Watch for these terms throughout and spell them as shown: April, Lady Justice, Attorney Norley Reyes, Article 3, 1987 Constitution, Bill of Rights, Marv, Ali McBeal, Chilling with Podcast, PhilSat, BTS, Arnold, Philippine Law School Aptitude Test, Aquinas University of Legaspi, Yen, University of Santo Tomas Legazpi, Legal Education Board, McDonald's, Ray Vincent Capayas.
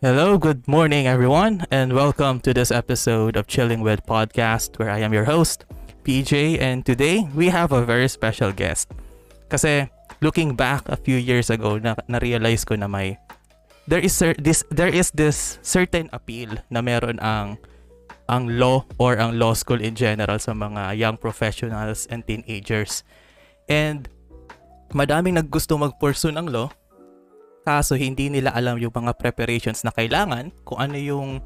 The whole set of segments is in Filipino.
Hello, good morning everyone, and welcome to this episode of Chilling with Podcast where I am your host, PJ, and today we have a very special guest. Kasi looking back a few years ago, na-realize ko na there is this certain appeal na meron ang law or ang law school in general sa mga young professionals and teenagers. And madaming naggusto mag-pursue ng law. Kaso hindi nila alam yung mga preparations na kailangan, kung ano yung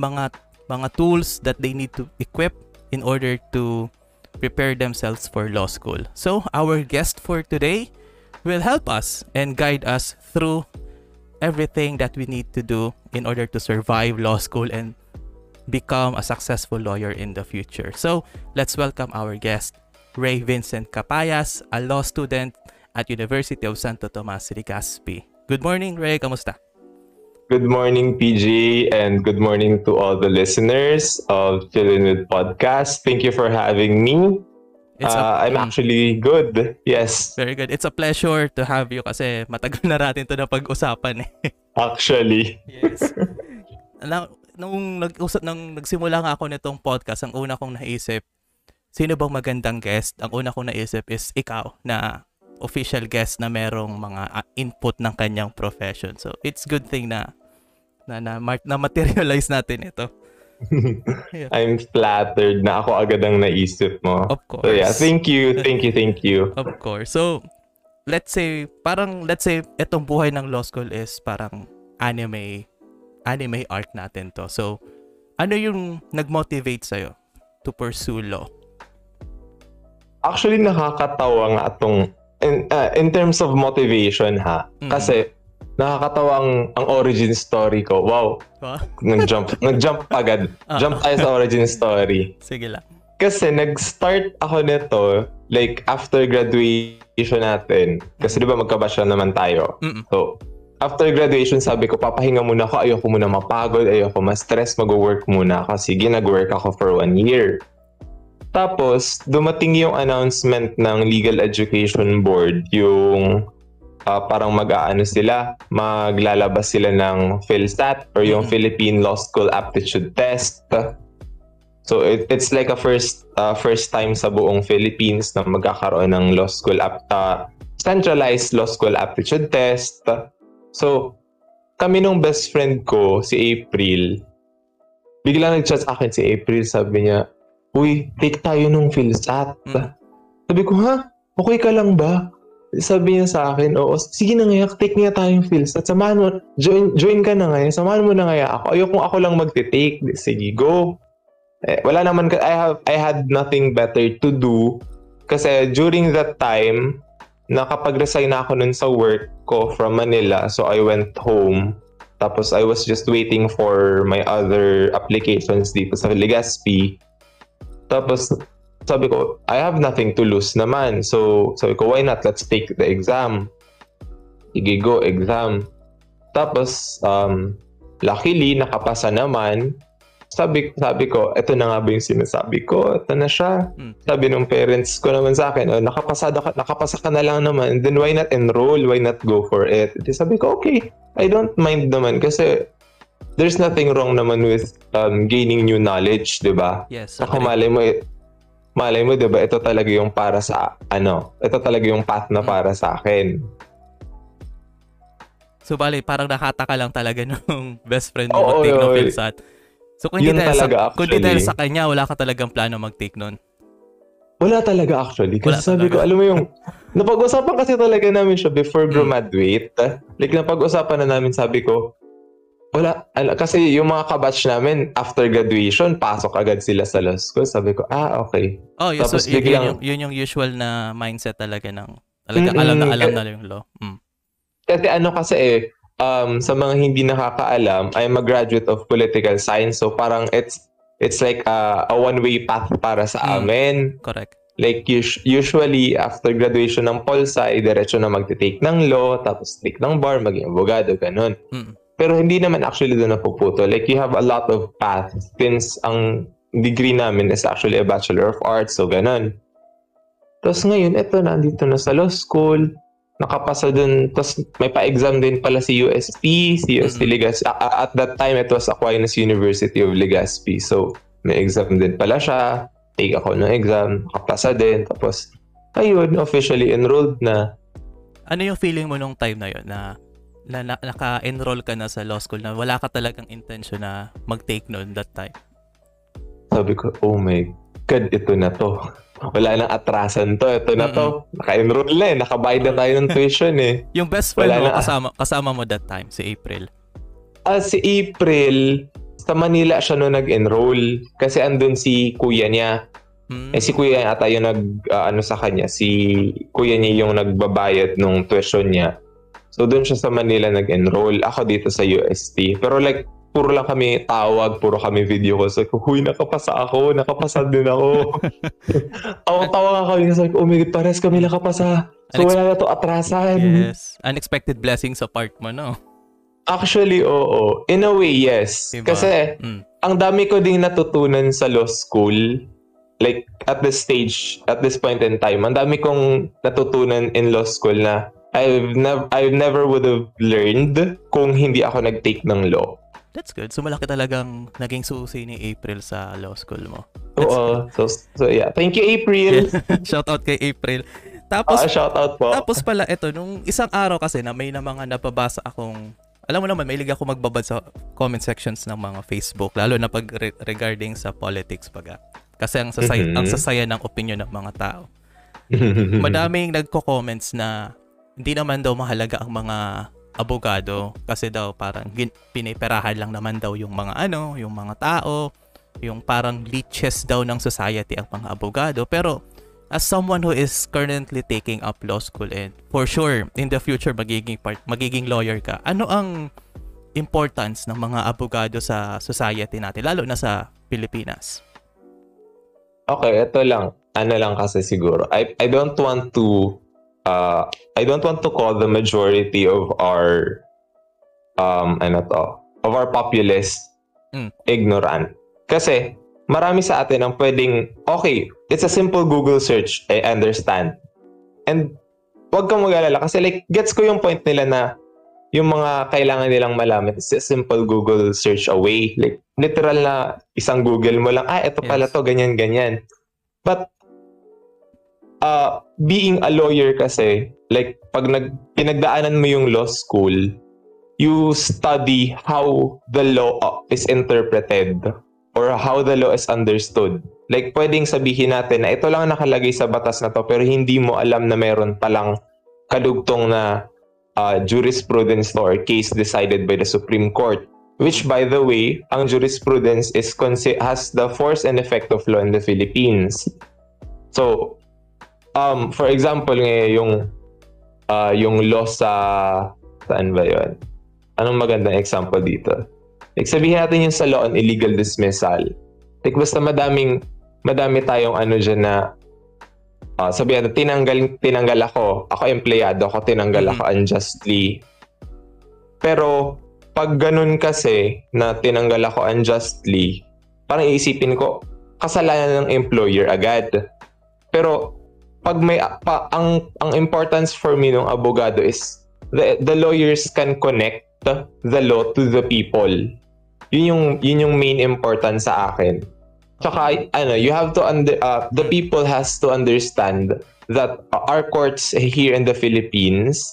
mga tools that they need to equip in order to prepare themselves for law school. So, our guest for today will help us and guide us through everything that we need to do in order to survive law school and become a successful lawyer in the future. So, let's welcome our guest, Ray Vincent Capayas, a law student at University of Santo Tomas Legazpi. Good morning, Ray. Kamusta? Good morning, PG, and good morning to all the listeners of Chilling with Podcast. Thank you for having me. I'm actually good. Yes. Very good. It's a pleasure to have you kasi matagal na natin ito na pag-usapan eh. Actually. Yes. Nung nagsimula nga ako nitong podcast, ang una kong naisip, sino bang magandang guest? Ang una kong naisip is ikaw na official guest na merong mga input ng kanyang profession. So, it's good thing na materialize natin ito. Yeah. I'm flattered na ako agad ang naisip mo. Of course. So, yeah, thank you. Of course. So, let's say itong buhay ng law school is parang anime art natin to. So, ano yung nag-motivate sa'yo to pursue law? Actually, nakakatawa nga itong in terms of motivation ha. Mm-hmm. Kasi nakakatawang ang origin story ko. Wow. Huh? Nag-jump agad. Jump tayo sa origin story. Sige lang. Kasi nag-start ako nito like after graduation natin. Kasi di ba magka-batch naman tayo. Mm-hmm. So, after graduation sabi ko papahinga muna ako. Ayoko muna mapagod. Ayoko ma-stress. Mag-work muna ako. Sige, nag-work ako for 1 year. Tapos, dumating yung announcement ng Legal Education Board, yung parang maglalabas sila ng PhilSat or yung Philippine Law School Aptitude Test. So, it's like a first time sa buong Philippines na magkakaroon ng law school centralized law school aptitude test. So, kami nung best friend ko, si April, biglang nag-chat sa akin si April, sabi niya, "Uy, take tayo nung PhilSat." Sabi ko, "Ha? Okay ka lang ba?" Sabi niya sa akin, "Oo, sige na ngayon, take niya tayo yung PhilSat. Samahan mo, join ka na ngayon, samahan mo na ngayon ako. Ayokong ako lang magte-take. Sige, go." Wala naman, I had nothing better to do. Kasi during that time, nakapag-resign na ako nun sa work ko from Manila. So I went home. Tapos I was just waiting for my other applications dito sa Legaspi. Tapos, sabi ko, I have nothing to lose naman. So, sabi ko, why not? Let's take the exam. Sige, go, exam. Tapos, luckily, nakapasa naman. Sabi ko, eto na nga ba yung sinasabi ko? Eto na siya. Sabi ng parents ko naman sa akin, nakapasa ka na lang naman. Then, why not enroll? Why not go for it? Sabi ko, okay, I don't mind naman kasi there's nothing wrong naman with gaining new knowledge, 'di ba? Yes. Saka malay mo 'di ba, ito talaga yung para sa ito talaga yung path na para sa akin. So bali, parang nakataka lang talaga nung best friend mo mag-take ng PhilSat. So kung hindi dahil sa kanya, wala ka talagang plano mag-take nun. Wala talaga actually. Kasi sabi ko, alam mo yung napag-usapan kasi talaga namin siya before graduate. Like napag-usapan na namin, sabi ko, wala. Kasi yung mga kabatch namin, after graduation, pasok agad sila sa law school. Sabi ko, okay. Oh, yes, tapos so yun yung usual na mindset talaga ng, talagang alam na yung law. Kasi sa mga hindi nakakaalam, I'm a graduate of political science. So parang it's like a one-way path para sa amin. Correct. Like usually, after graduation ng Polsa, diretso na magte-take ng law, tapos take ng bar, maging abogado, ganun. Pero hindi naman actually doon napuputo. Like, you have a lot of paths since ang degree namin is actually a Bachelor of Arts, so ganun. Tapos ngayon, eto na, dito na sa law school. nakapasa dun. Tapos may pa-exam din pala si USP, Legaspi. At that time, it was Aquinas University of Legaspi. So, may exam din pala siya. Take ako ng exam, nakapasa din. Tapos, ayun, officially enrolled na. Ano yung feeling mo nung time na yun na naka-enroll ka na sa law school na wala ka talagang intention na mag-take noon that time? Sabi ko, oh my God, ito na to. Wala nang atrasan to. Ito na to. Naka-enroll na eh. Nakabayad na tayo ng tuition eh. Yung best friend mo, kasama mo that time, si April? Si April, sa Manila siya no nag-enroll. Kasi andun si kuya niya. Eh si kuya ata yung sa kanya. Si kuya niya yung nagbabayad nung tuition niya. So doon siya sa Manila nag-enroll. Ako dito sa UST. Pero like, puro lang kami tawag, puro kami video ko. So, huy, nakapasa din ako. Tawa nga kami. So, umigit, pares kami nakapasa. So, wala na to atrasan. Yes. Unexpected blessings sa part mo, no? Actually, oo. In a way, yes. Diba? Kasi, ang dami ko ding natutunan sa law school. Like, at this point in time, ang dami kong natutunan in law school na I've never would have learned kung hindi ako nag-take ng law. That's good. So, malaki talagang naging susi ni April sa law school mo. Oo. So, yeah. Thank you, April. Yeah. Shout out kay April. Tapos, shout out po. Tapos pala, ito, nung isang araw kasi na may na mga napabasa akong, alam mo naman, mahilig ako magbabad sa comment sections ng mga Facebook, lalo na pag regarding sa politics baga. Kasi ang sasaya ng opinion ng mga tao. Madaming nagko-comments na hindi naman daw mahalaga ang mga abogado kasi daw parang piniperahan lang naman daw yung mga tao, yung parang leeches daw ng society ang mga abogado. Pero as someone who is currently taking up law school and for sure in the future magiging lawyer ka, ano ang importance ng mga abogado sa society natin, lalo na sa Pilipinas? Okay, ito lang. Ano lang kasi siguro. I don't want to call the majority of our our populace ignorant. Kasi marami sa atin ang pwedeng, okay, it's a simple Google search, I understand. And wag kang mag-alala kasi like gets ko yung point nila na yung mga kailangan nilang malaman is a simple Google search away. Like literal na isang Google mo lang, eto pala to, ganyan ganyan. But being a lawyer kasi, like, pag pinagdaanan mo yung law school, you study how the law is interpreted or how the law is understood. Like, pwedeng sabihin natin na ito lang nakalagay sa batas na to pero hindi mo alam na meron palang kadugtong na jurisprudence or case decided by the Supreme Court. Which, by the way, ang jurisprudence has the force and effect of law in the Philippines. So, for example, ngayon yung law saan ba yun? Anong magandang example dito? Like, sabihin natin yung sa law on illegal dismissal. Like, basta madami tayong ano dyan na sabihin natin, tinanggal ako empleyado, ako tinanggal ako unjustly. Pero, pag ganun kasi na tinanggal ako unjustly, parang iisipin ko, kasalanan ng employer agad. Pero, pag may ang importance for me ng abogado is the lawyers can connect the law to the people. Yun yung main importance sa akin. Tsaka you have to the people has to understand that our courts here in the Philippines,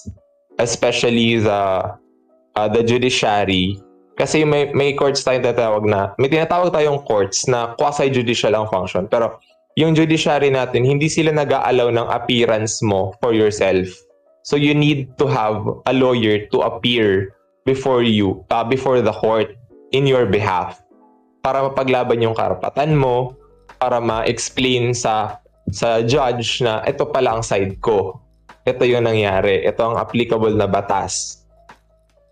especially the judiciary, kasi may courts tayong tinatawag tayong courts na quasi-judicial ang function, pero yung judiciary natin, hindi sila nag-a-allow ng appearance mo for yourself. So you need to have a lawyer to appear before you, before the court in your behalf. Para mapaglaban yung karapatan mo, para ma-explain sa judge na ito pala ang side ko. Ito yung nangyari. Ito ang applicable na batas.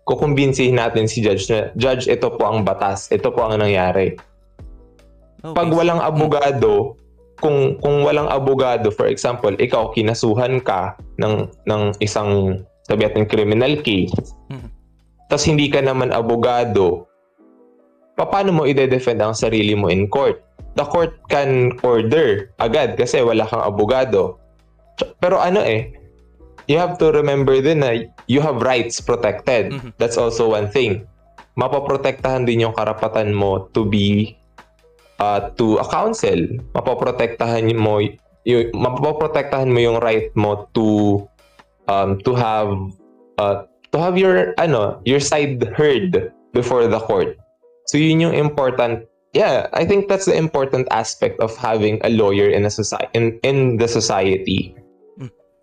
Kukumbinsihin natin si judge na, judge, ito po ang batas. Ito po ang nangyari. Okay. Pag walang abogado, kung walang abogado, for example, ikaw kinasuhan ka ng isang sabi natin criminal case, tapos hindi ka naman abogado, paano mo ide-defend ang sarili mo in court? The court can order agad kasi wala kang abogado. Pero you have to remember din na you have rights protected. Mm-hmm. That's also one thing. Mapaprotektahan din yung karapatan mo to be to a counsel. Mapaprotektahan mo yung right mo to have your your side heard before the court. So yun yung important. Yeah, I think that's the important aspect of having a lawyer in a society, in the society.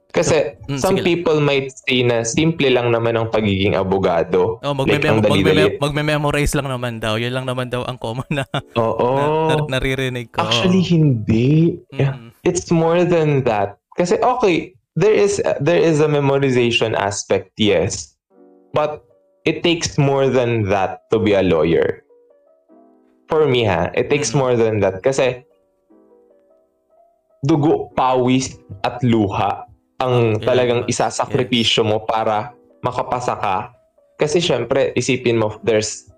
Kasi some people might say na simple lang naman ang pagiging abogado. Oh, magme-memorize lang naman daw. Yun lang naman daw ang common na, naririnig ko. Actually, hindi. Mm. It's more than that. Kasi okay, there is a memorization aspect, yes. But it takes more than that to be a lawyer. For me, it takes more than that. Kasi dugo, pawis, at luha ang talagang isasakripisyo mo para makapasa ka. Kasi syempre, isipin mo, there's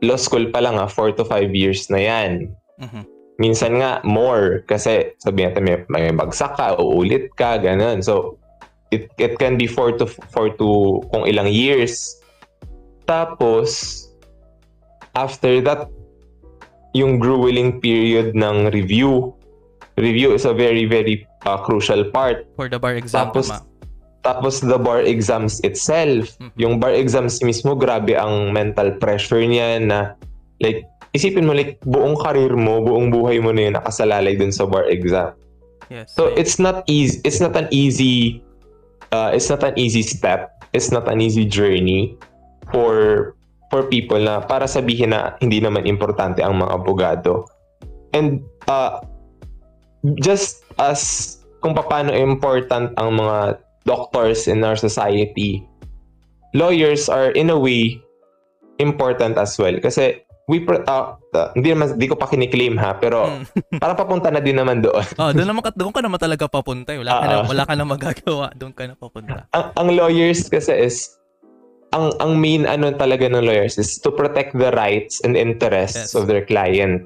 law school pa lang 4 to 5 years na yan. Mm-hmm. Minsan nga, more. Kasi sabi natin, may bagsak ka, uulit ka, ganun. So, it can be 4 to kung ilang years. Tapos, after that, yung grueling period ng review. Review is a very, very crucial part for the bar exam. Tapos the bar exams itself. Mm-hmm. Yung bar exams mismo, grabe ang mental pressure niya na like, isipin mo like buong karir mo, buong buhay mo na yun nakasalalay dun sa bar exam. Yes. So it's not easy. It's not an easy step. It's not an easy journey for people na para sabihin na hindi naman importante ang mga abogado. And just as kung paano important ang mga doctors in our society, lawyers are in a way important as well. Kasi hindi ko pa kiniklaim pero parang papunta na din naman doon. Doon ka naman talaga papunta. Wala ka na magagawa, doon ka na papunta. Ang lawyers kasi is ang main talaga ng lawyers is to protect the rights and interests of their client.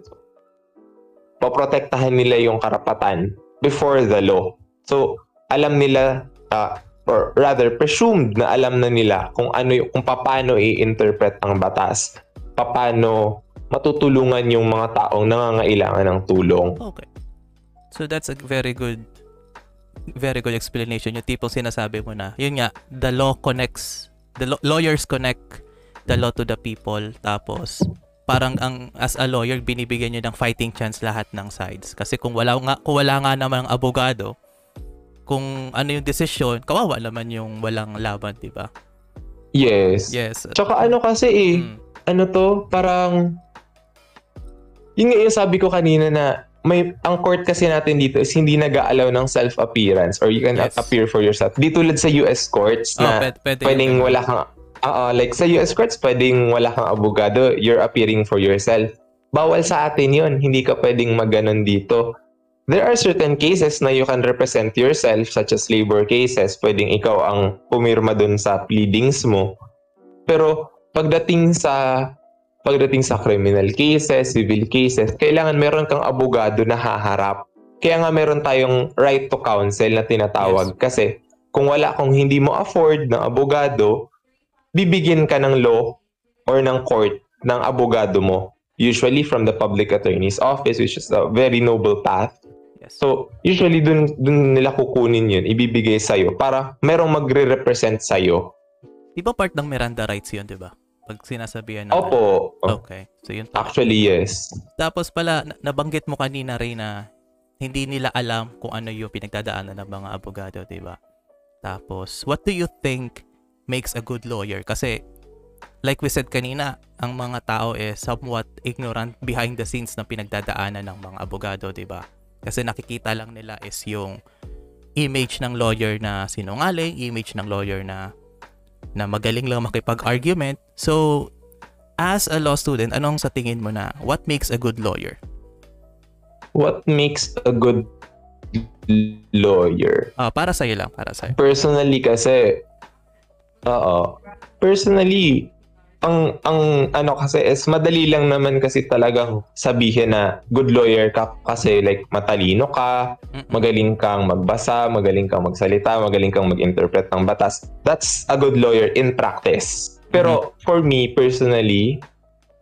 Paprotektahan nila yung karapatan before the law. So, alam nila, or rather, presumed na alam na nila kung paano i-interpret ang batas, paano matutulungan yung mga taong nangangailangan ng tulong. Okay. So, that's a very good explanation. Yung tipong sinasabi mo na, yun nga, lawyers connect the law to the people, tapos parang as a lawyer, binibigyan niyo ng fighting chance lahat ng sides. Kasi kung wala nga naman ang abogado, kung ano yung decision, kawawa naman yung walang laban, di ba? Yes. Tsaka parang yun sabi ko kanina na ang court kasi natin dito is hindi nag-a-allow ng self-appearance or you can appear for yourself. Di tulad sa US courts na pwedeng wala kang like sa US courts, pwedeng wala kang abogado, you're appearing for yourself. Bawal sa atin yun. Hindi ka pwedeng mag-ganon dito. There are certain cases na you can represent yourself, such as labor cases. Pwedeng ikaw ang pumirma dun sa pleadings mo. Pero pagdating sa criminal cases, civil cases, kailangan meron kang abogado na haharap. Kaya nga meron tayong right to counsel na tinatawag. Kasi kung hindi mo afford ng abogado, bibigyan ka ng law or ng court ng abogado mo, usually from the public attorney's office, which is a very noble path. Yes. So, usually dun nila kukunin yun, ibibigay sa'yo para merong magre-represent sa'yo. Di ba part ng Miranda rights yun, di ba? Pag sinasabihan na. Opo. Okay. So, yun pa. Actually, yes. Tapos pala, nabanggit mo kanina rin na hindi nila alam kung ano yung pinagdadaanan ng mga abogado, di ba? Tapos, what do you think makes a good lawyer? Kasi like we said kanina, ang mga tao is somewhat ignorant behind the scenes ng pinagdadaanan ng mga abogado, diba? Kasi nakikita lang nila is yung image ng lawyer na sinungaling, image ng lawyer na magaling lang makipag-argument. So, as a law student, anong sa tingin mo na what makes a good lawyer? What makes a good lawyer? Para sa'yo lang, para sa'yo. Personally kasi, personally, ang ano kasi is madali lang naman kasi talagang sabihin na good lawyer ka kasi like matalino ka, magaling kang magbasa, magaling kang magsalita, magaling kang mag-interpret ng batas. That's a good lawyer in practice. Pero for me personally,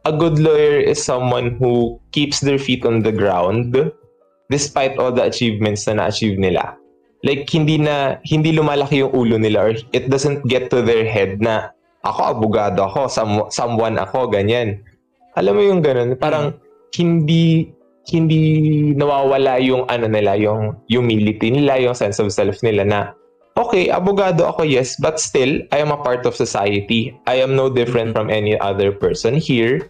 a good lawyer is someone who keeps their feet on the ground despite all the achievements na na-achieve nila. Like hindi lumalaki yung ulo nila or it doesn't get to their head na ako, abogado ako, someone ako, ganyan. Alam mo yung ganun, parang hindi nawawala yung ano nila, yung humility nila, yung sense of self nila na, okay, abogado ako, yes, but still, I am a part of society. I am no different from any other person here.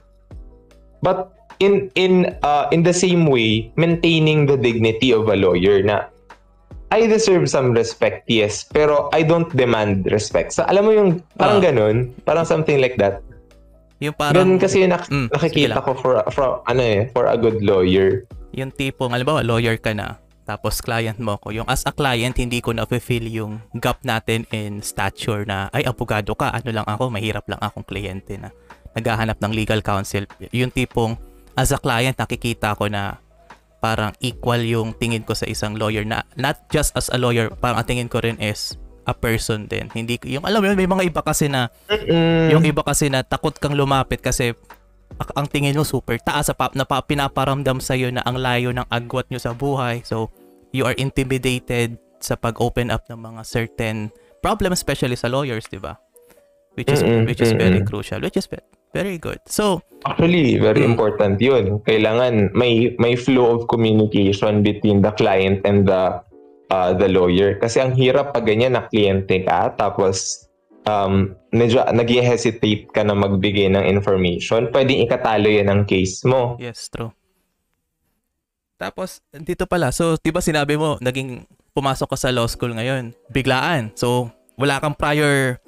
But in the same way, maintaining the dignity of a lawyer na, I deserve some respect, yes, pero I don't demand respect. So, alam mo yung parang ganun, parang something like that. Yung parang ganun kasi yung nakikita ko for a good lawyer. Yung tipong, alam ba, lawyer ka na, tapos client mo ko. Yung as a client, hindi ko na-fulfill yung gap natin in stature na, ay, abogado ka, ano lang ako, mahirap lang akong kliyente na naghahanap ng legal counsel. Yung tipong, as a client, nakikita ko na, parang equal yung tingin ko sa isang lawyer na not just as a lawyer, parang tingin ko rin is a person din. Hindi yung alam mo may mga iba kasi na yung iba kasi na takot kang lumapit kasi ang tingin mo super taas na pinaparamdam sa iyo na ang layo ng agwat niyo sa buhay. So you are intimidated sa pag-open up ng mga certain problems especially sa lawyers, 'di ba? Which is very crucial. Which is very good. So, actually, very important yun. Kailangan may flow of communication between the client and the lawyer. Kasi ang hirap pag ganyan na kliyente ka, tapos nag-hesitate ka na magbigay ng information, pwedeng ikatalo yan ang case mo. Yes, true. Tapos, dito pala, so, di ba sinabi mo, naging pumasok ka sa law school ngayon, biglaan. So, wala kang prior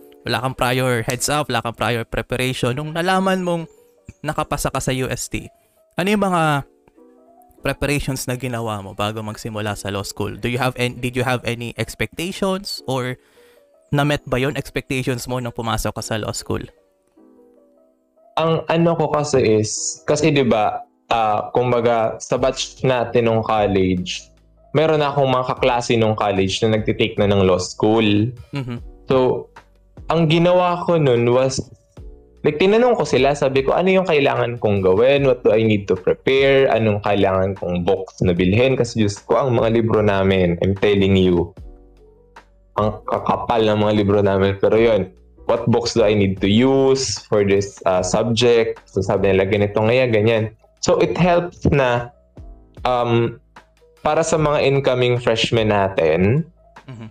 heads up, wala kang prior preparation. Nung nalaman mong nakapasa ka sa UST, ano yung mga preparations na ginawa mo bago magsimula sa law school? Did you have any expectations or na-met ba yun expectations mo nung pumasok ka sa law school? Ang ano ko kasi is, kasi diba, kumbaga sa batch natin nung college, meron akong mga kaklase nung college na nagtitake na ng law school. So, ang ginawa ko nun was, like, tinanong ko sila, sabi ko, ano yung kailangan kong gawin? What do I need to prepare? Anong kailangan kong books na bilhin? Kasi just ko, ang mga libro namin, I'm telling you, ang kakapal ng mga libro namin. Pero yun, what books do I need to use for this subject? So sabi nila, ganito ngayon, ganyan. So it helps na, para sa mga incoming freshmen natin,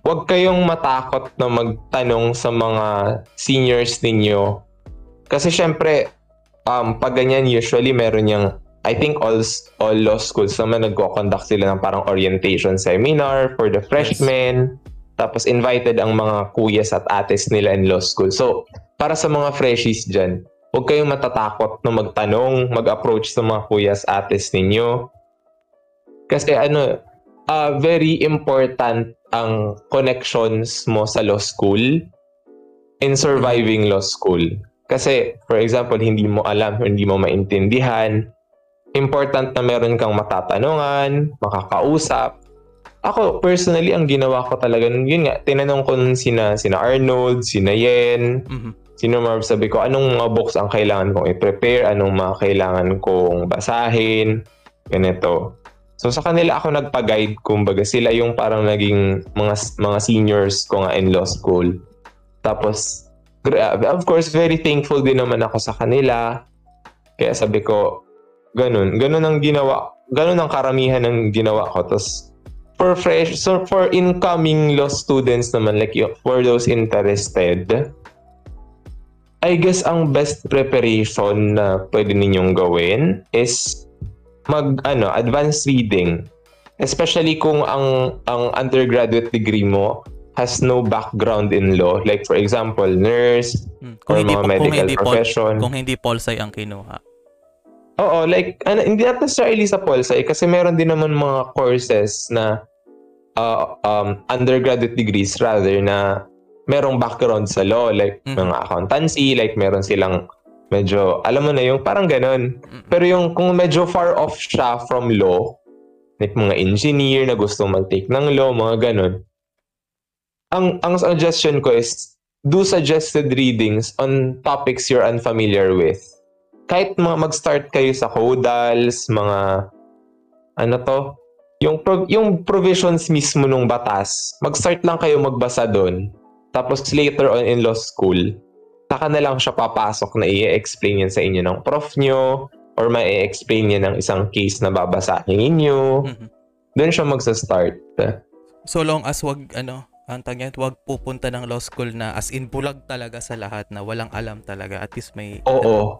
huwag kayong matakot na magtanong sa mga seniors ninyo. Kasi syempre, pag ganyan, usually meron yung, I think all law schools naman nagko-conduct sila ng parang orientation seminar for the freshmen. Yes. Tapos invited ang mga kuyas at ates nila in law school. So, para sa mga freshies dyan, huwag kayong matatakot na magtanong, mag-approach sa mga kuyas ates ninyo. Kasi ano, very important ang connections mo sa law school in surviving law school. Kasi, for example, hindi mo alam, hindi mo maintindihan. Important na meron kang matatanungan, makakausap. Ako, personally, ang ginawa ko talaga, yun nga, tinanong ko sina Arnold, sina Yen, sino Marv, sabi ko, anong mga books ang kailangan kong i-prepare, anong mga kailangan kong basahin, ganito. So sa kanila ako nagpa-guide, kumbaga sila yung parang naging mga seniors ko nga in law school. Tapos, of course, very thankful din naman ako sa kanila. Kaya sabi ko, ganun ang ginawa, ganun ang karamihan ng ginawa ko. Tapos, for incoming law students naman, like for those interested, I guess ang best preparation na pwede ninyong gawin is advanced reading, especially kung ang undergraduate degree mo has no background in law, like for example nurse or mga medical profession. Kung hindi polsay ang kinuha, oo, like hindi natin necessarily sa polsay kasi meron din naman mga courses na undergraduate degrees rather na merong background sa law, like mga accountancy, like meron silang Medyo, alam mo na yung parang ganun. Pero yung kung medyo far off siya from law, like mga engineer na gusto mag-take ng law, mga ganun. Ang suggestion ko is, do suggested readings on topics you're unfamiliar with. Kahit mga mag-start kayo sa caudals, mga, ano to? Yung provisions mismo ng batas, mag-start lang kayo magbasa doon. Tapos later on in law school, saka na lang siya papasok na i-explain yan sa inyo ng prof nyo or ma-explain yan ng isang case na babasahin ninyo. Mm-hmm. Doon siya magsa-start. So long as wag pupunta ng law school na as in bulag talaga sa lahat na walang alam talaga. At least may... Oo.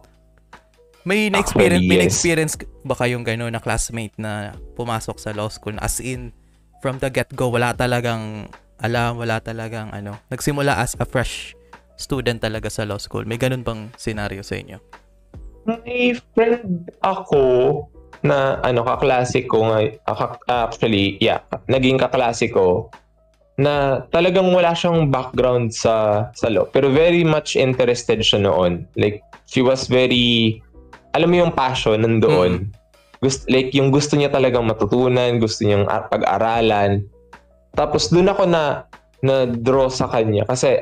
May na-experience, actually, yes. May na-experience ba kayong gano'n na classmate na pumasok sa law school na as in from the get-go wala talagang alam, wala talagang ano. Nagsimula as a fresh student talaga sa law school. May ganun bang scenario sa inyo? May friend ako na naging kaklase ko na talagang wala siyang background sa law. Pero very much interested siya noon. Like, she was very, alam mo yung passion nandoon. Like, yung gusto niya talagang matutunan, gusto niyang pag-aralan. Tapos, dun ako na draw sa kanya. Kasi,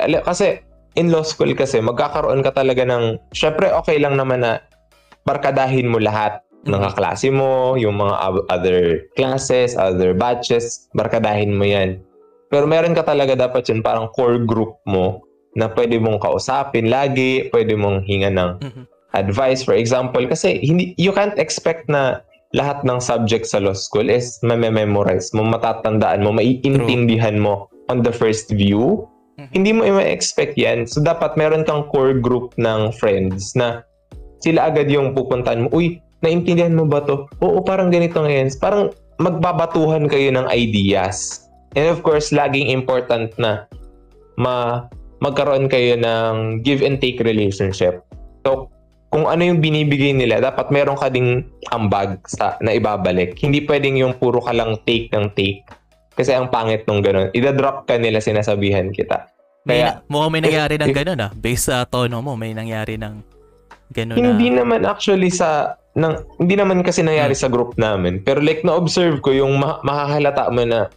in law school kasi, magkakaroon ka talaga ng... Syempre, okay lang naman na barkadahin mo lahat ng kaklase mo, yung mga other classes, other batches, barkadahin mo yan. Pero meron ka talaga dapat yun, parang core group mo na pwede mong kausapin lagi, pwede mong hinga ng advice, for example. Kasi hindi, you can't expect na lahat ng subject sa law school is mamememorize mo, matatandaan mo, maiintindihan mo on the first view. Hindi mo i-expect yan. So, dapat meron kang core group ng friends na sila agad yung pupuntahan mo. Uy, naintindihan mo ba to? Oo, parang ganito ngayon. Parang magbabatuhan kayo ng ideas. And of course, laging important na magkaroon kayo ng give and take relationship. So, kung ano yung binibigay nila, dapat meron ka ding ambag na ibabalik. Hindi pwedeng yung puro ka lang take ng take. Kasi ang pangit nung gano'n. Idadrop ka nila, sinasabihan kita. Kaya, mukhang may nangyari ng gano'n ah. Based sa tono mo, may nangyari ng gano'n na... Hindi naman actually hindi naman kasi nangyari sa group namin. Pero like na-observe ko yung makahalata mo na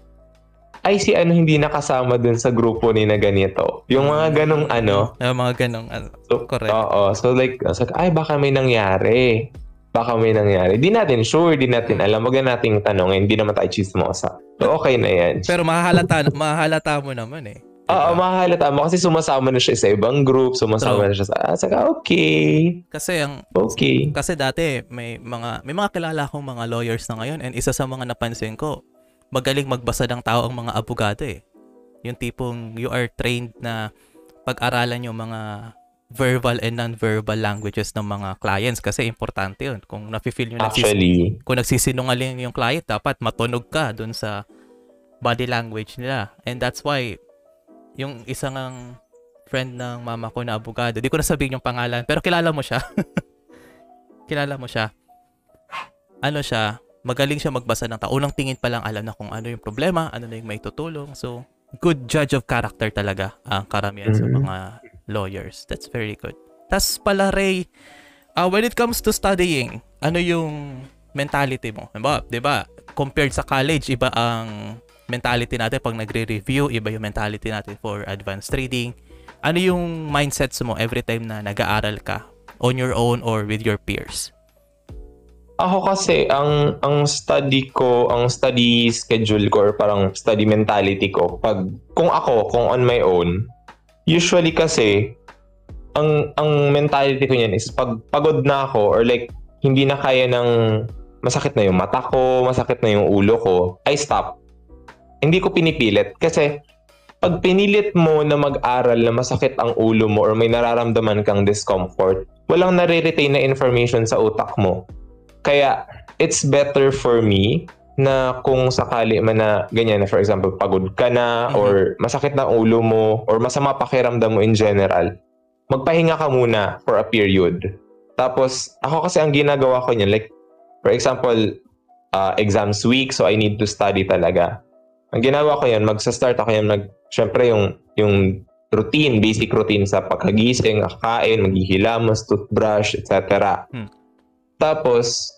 ay si ano hindi nakasama dun sa grupo ni na ganito. Yung mga ganong ano. Yung mga ganong ano. So, correct. Oo. So like, ay baka may nangyari. Di natin sure, di natin alam. Wag na nating tanongin, di naman tayo chismosa. So, okay na yan. Pero mahahalata mo naman eh. Diba? Oo, mahahalata mo. Kasi sumasama na siya sa ibang group, sumasama na siya sa... Saka, okay. Kasi dati, may mga kilala akong mga lawyers na ngayon and isa sa mga napansin ko, magaling magbasa ng tao ang mga abogado eh. Yung tipong you are trained na pag-aralan yung mga verbal and non-verbal languages ng mga clients kasi importante yun. Kung nafe-feel nyo kung nagsisinungaling yung client, dapat matunog ka dun sa body language nila. And that's why yung isang friend ng mama ko na abogado, di ko na sabihin yung pangalan, pero kilala mo siya. Ano siya, magaling siya magbasa ng tao. Unang tingin pa lang alam na kung ano yung problema, ano na yung may tutulong. So, good judge of character talaga ang karamihan sa mga lawyers. That's very good. Tas pala, Ray, when it comes to studying, ano yung mentality mo? Diba? Compared sa college, iba ang mentality natin pag nagre-review, iba yung mentality natin for advanced reading. Ano yung mindsets mo every time na nag-aaral ka? On your own or with your peers? Ako kasi, ang study schedule ko or parang study mentality ko, kung on my own, usually kasi, ang mentality ko niyan is pag pagod na ako or like hindi na kaya ng masakit na yung mata ko, masakit na yung ulo ko, I stop. Hindi ko pinipilit kasi pag pinilit mo na mag-aral na masakit ang ulo mo or may nararamdaman kang discomfort, walang nare-retain na information sa utak mo. Kaya it's better for me na kung sakali man na ganyan na, for example, pagod ka na or masakit na ulo mo or masama pakiramdam mo in general, magpahinga ka muna for a period. Tapos, ako kasi ang ginagawa ko niyan, like, for example, exams week, so I need to study talaga. Ang ginagawa ko yan, magsa-start ako yan, syempre yung routine, basic routine sa pagkagising, kakain, maghihilamas, toothbrush, etc. Tapos,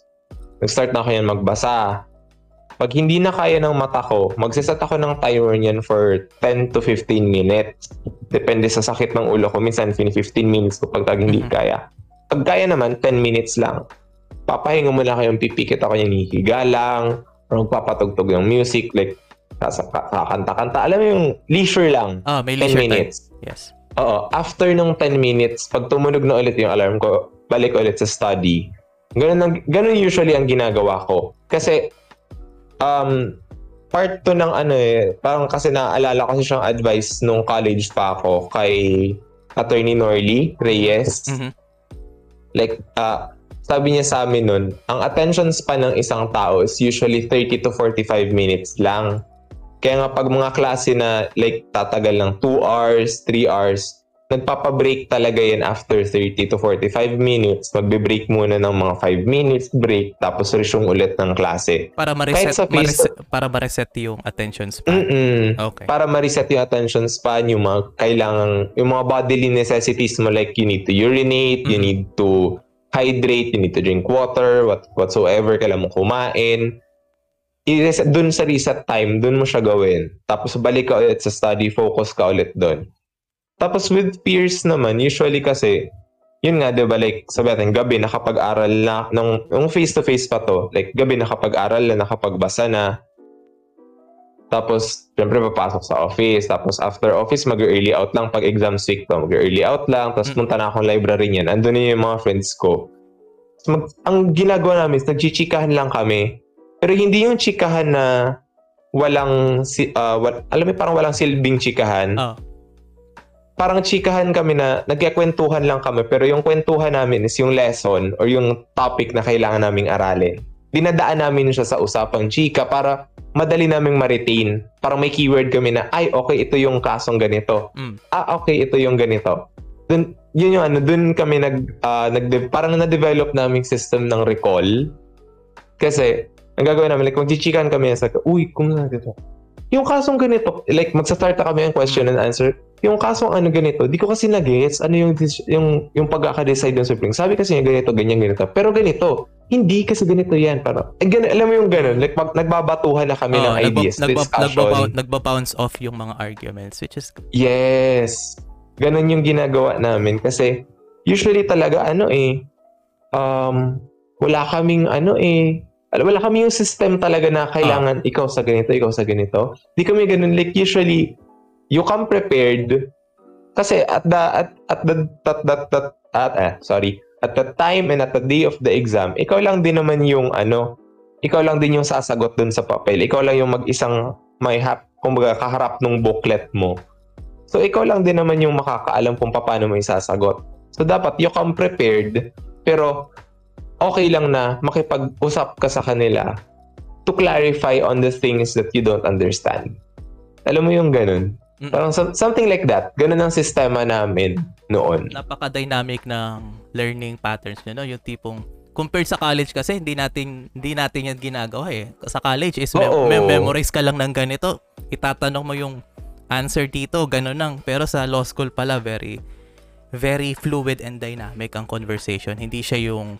nag-start na ako yan magbasa. Pag hindi na kaya ng mata ko, magsasat ako ng timer niyan for 10 to 15 minutes. Depende sa sakit ng ulo ko. Minsan, 15 minutes kapag hindi kaya. Pag kaya naman, 10 minutes lang. Papahinga mo lang kayong pipikit ako yung hihiga lang or magpapatugtog yung music like kakanta-kanta. Alam mo yung leisure lang. Ah, may leisure 10 minutes. Time. Yes. Oo. After ng 10 minutes, pag tumunog na ulit yung alarm ko, balik ulit sa study. Ganun usually ang ginagawa ko. Kasi part to ng parang kasi naaalala ko siyang advice nung college pa ako kay Attorney Norley Reyes. Mm-hmm. Like, sabi niya sa amin nun, ang attention span ng isang tao is usually 30 to 45 minutes lang. Kaya nga pag mga klase na like tatagal ng 2 hours, 3 hours, nagpapabreak talaga yan after 30 to 45 minutes. Magbe-break muna ng mga 5 minutes break tapos resume ulit ng klase. Para ma-reset, para ma-reset yung attention span. Okay. Para ma-reset yung attention span, yung mga kailangan, yung mga bodily necessities mo like you need to urinate, you need to hydrate, you need to drink water, whatsoever kailangan mo kumain. Doon sa reset time, doon mo siya gawin. Tapos balik ka ulit sa study, focus ka ulit doon. Tapos with peers naman, usually kasi, yun nga, diba, like, sabi natin, gabi nakapag-aral na, yung face-to-face pa to, like, gabi nakapag-aral na, nakapagbasa na. Tapos, syempre, papasok sa office. Tapos, after office, mag-early out lang. Pag exam week to, mag-early out lang. Tapos, punta na akong library niyan. Andun yun yung mga friends ko. Ang ginagawa namin is, nagchichikahan lang kami. Pero hindi yung chikahan na walang, alam mo, parang walang silbing chikahan. Oh. Parang chikahan kami na nagkikwentuhan lang kami pero yung kwentuhan namin is yung lesson or yung topic na kailangan naming aralin. Dinadaan namin siya sa usapang chika para madali naming ma-retain. Parang may keyword kami na, ay, okay, ito yung kasong ganito. Ah, okay, ito yung ganito. Dun, yun yung dun kami parang na-develop naming system ng recall. Kasi, ang gagawin namin, like, magchichikahan kami sa, uy, kung saan dito? Yung kasong ganito, like, magsastarta kami ang question and answer. Yung kasong ganito, di ko kasi nag-gets ano yung pagkaka-decide ng supling. Sabi kasi niya ganito, ganyan, ganito. Pero ganito, hindi kasi ganito yan. Parang, alam mo yung ganun, like, nagbabatuhan na kami ng ideas. Nagbabounce off yung mga arguments, which is... Yes! Ganun yung ginagawa namin. Kasi, usually talaga, wala kami yung system talaga na kailangan ikaw sa ganito, ikaw sa ganito. Di kami ganun. Like, usually, you come prepared kasi at the time and at the day of the exam, ikaw lang din yung sasagot dun sa papel. Ikaw lang yung mag-isang kaharap ng booklet mo. So ikaw lang din naman yung makakaalam kung paano mo isasagot. So dapat you come prepared pero okay lang na makipag-usap ka sa kanila to clarify on the things that you don't understand. Alam mo yung ganun? Parang something like that. Ganun ang sistema namin noon. Napaka-dynamic ng learning patterns niyo, no? Yung tipong compared sa college kasi hindi natin yan ginagawa eh. Sa college is memorize ka lang ng ganito. Itatanong mo yung answer dito, ganun lang. Pero sa law school pala very very fluid and dynamic ang conversation. Hindi siya yung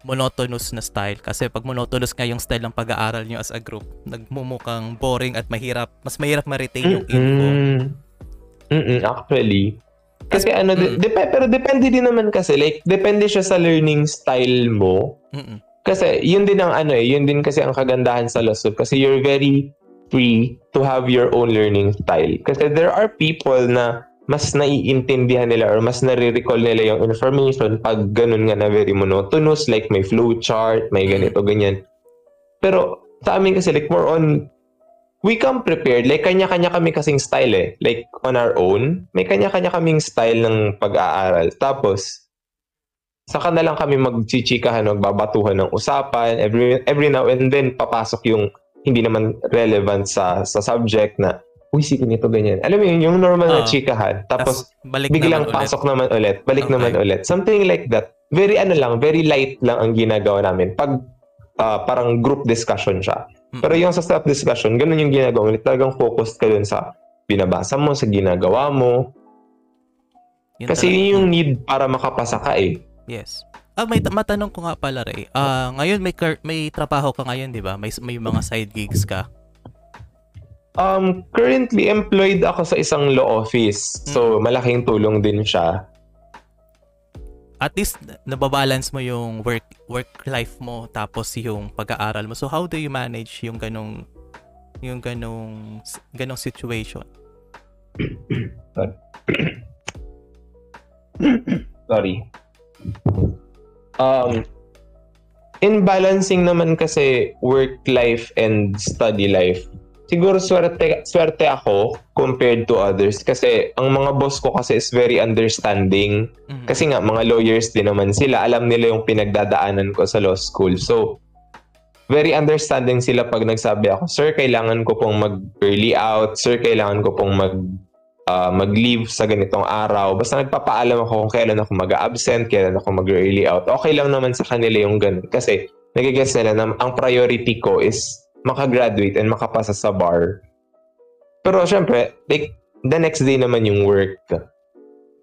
monotonous na style kasi pag monotonous nga yung style ng pag-aaral nyo as a group, nagmumukhang boring at mas mahirap ma-retain yung info. Actually kasi pero depende din naman kasi like depende siya sa learning style mo. Kasi yun din ang yun din kasi ang kagandahan sa law school kasi you're very free to have your own learning style kasi there are people na mas naiintindihan nila or mas nare-recall nila yung information pag ganun nga na very monotonous, like may flowchart, may ganito, ganyan. Pero sa amin kasi, like more on, we come prepared. Like, kanya-kanya kami kasing style eh. Like, on our own, may kanya-kanya kaming style ng pag-aaral. Tapos, saka na lang kami magchichikahan, magbabatuhan ng usapan. Every now and then, papasok yung hindi naman relevant sa subject na, uy, sige nito ganyan. Alam mo yun, yung normal na chikahan. Tapos, biglang pasok naman ulit. Balik naman ulit. Something like that. Very very light lang ang ginagawa namin. Pag parang group discussion siya. Pero yung sa staff discussion, ganun yung ginagawa. Talagang focused ka dun sa binabasa mo, sa ginagawa mo. Yun kasi talaga. Yung need para makapasa ka eh. Yes. May matanong ko nga pala Ray. Ngayon may trabaho ka ngayon, 'di ba? May mga side gigs ka. Currently employed ako sa isang law office. So malaking tulong din siya. At least nababalance mo yung work life mo tapos yung pag-aaral mo. So how do you manage yung ganong situation? Sorry. In balancing naman kasi work life and study life, siguro swerte ako compared to others kasi ang mga boss ko kasi is very understanding. Mm-hmm. Kasi nga mga lawyers din naman sila, alam nila yung pinagdadaanan ko sa law school. So very understanding sila pag nagsabi ako, sir, kailangan ko pong mag-early out, sir, kailangan ko pong mag-leave sa ganitong araw. Basta nagpapaalam ako kung kailan ako mag-absent, kailan ako mag-early out. Okay lang naman sa kanila yung ganun kasi nagigets nila na ang priority ko is makagraduate and makapasa sa bar. Pero syempre, like, the next day naman yung work.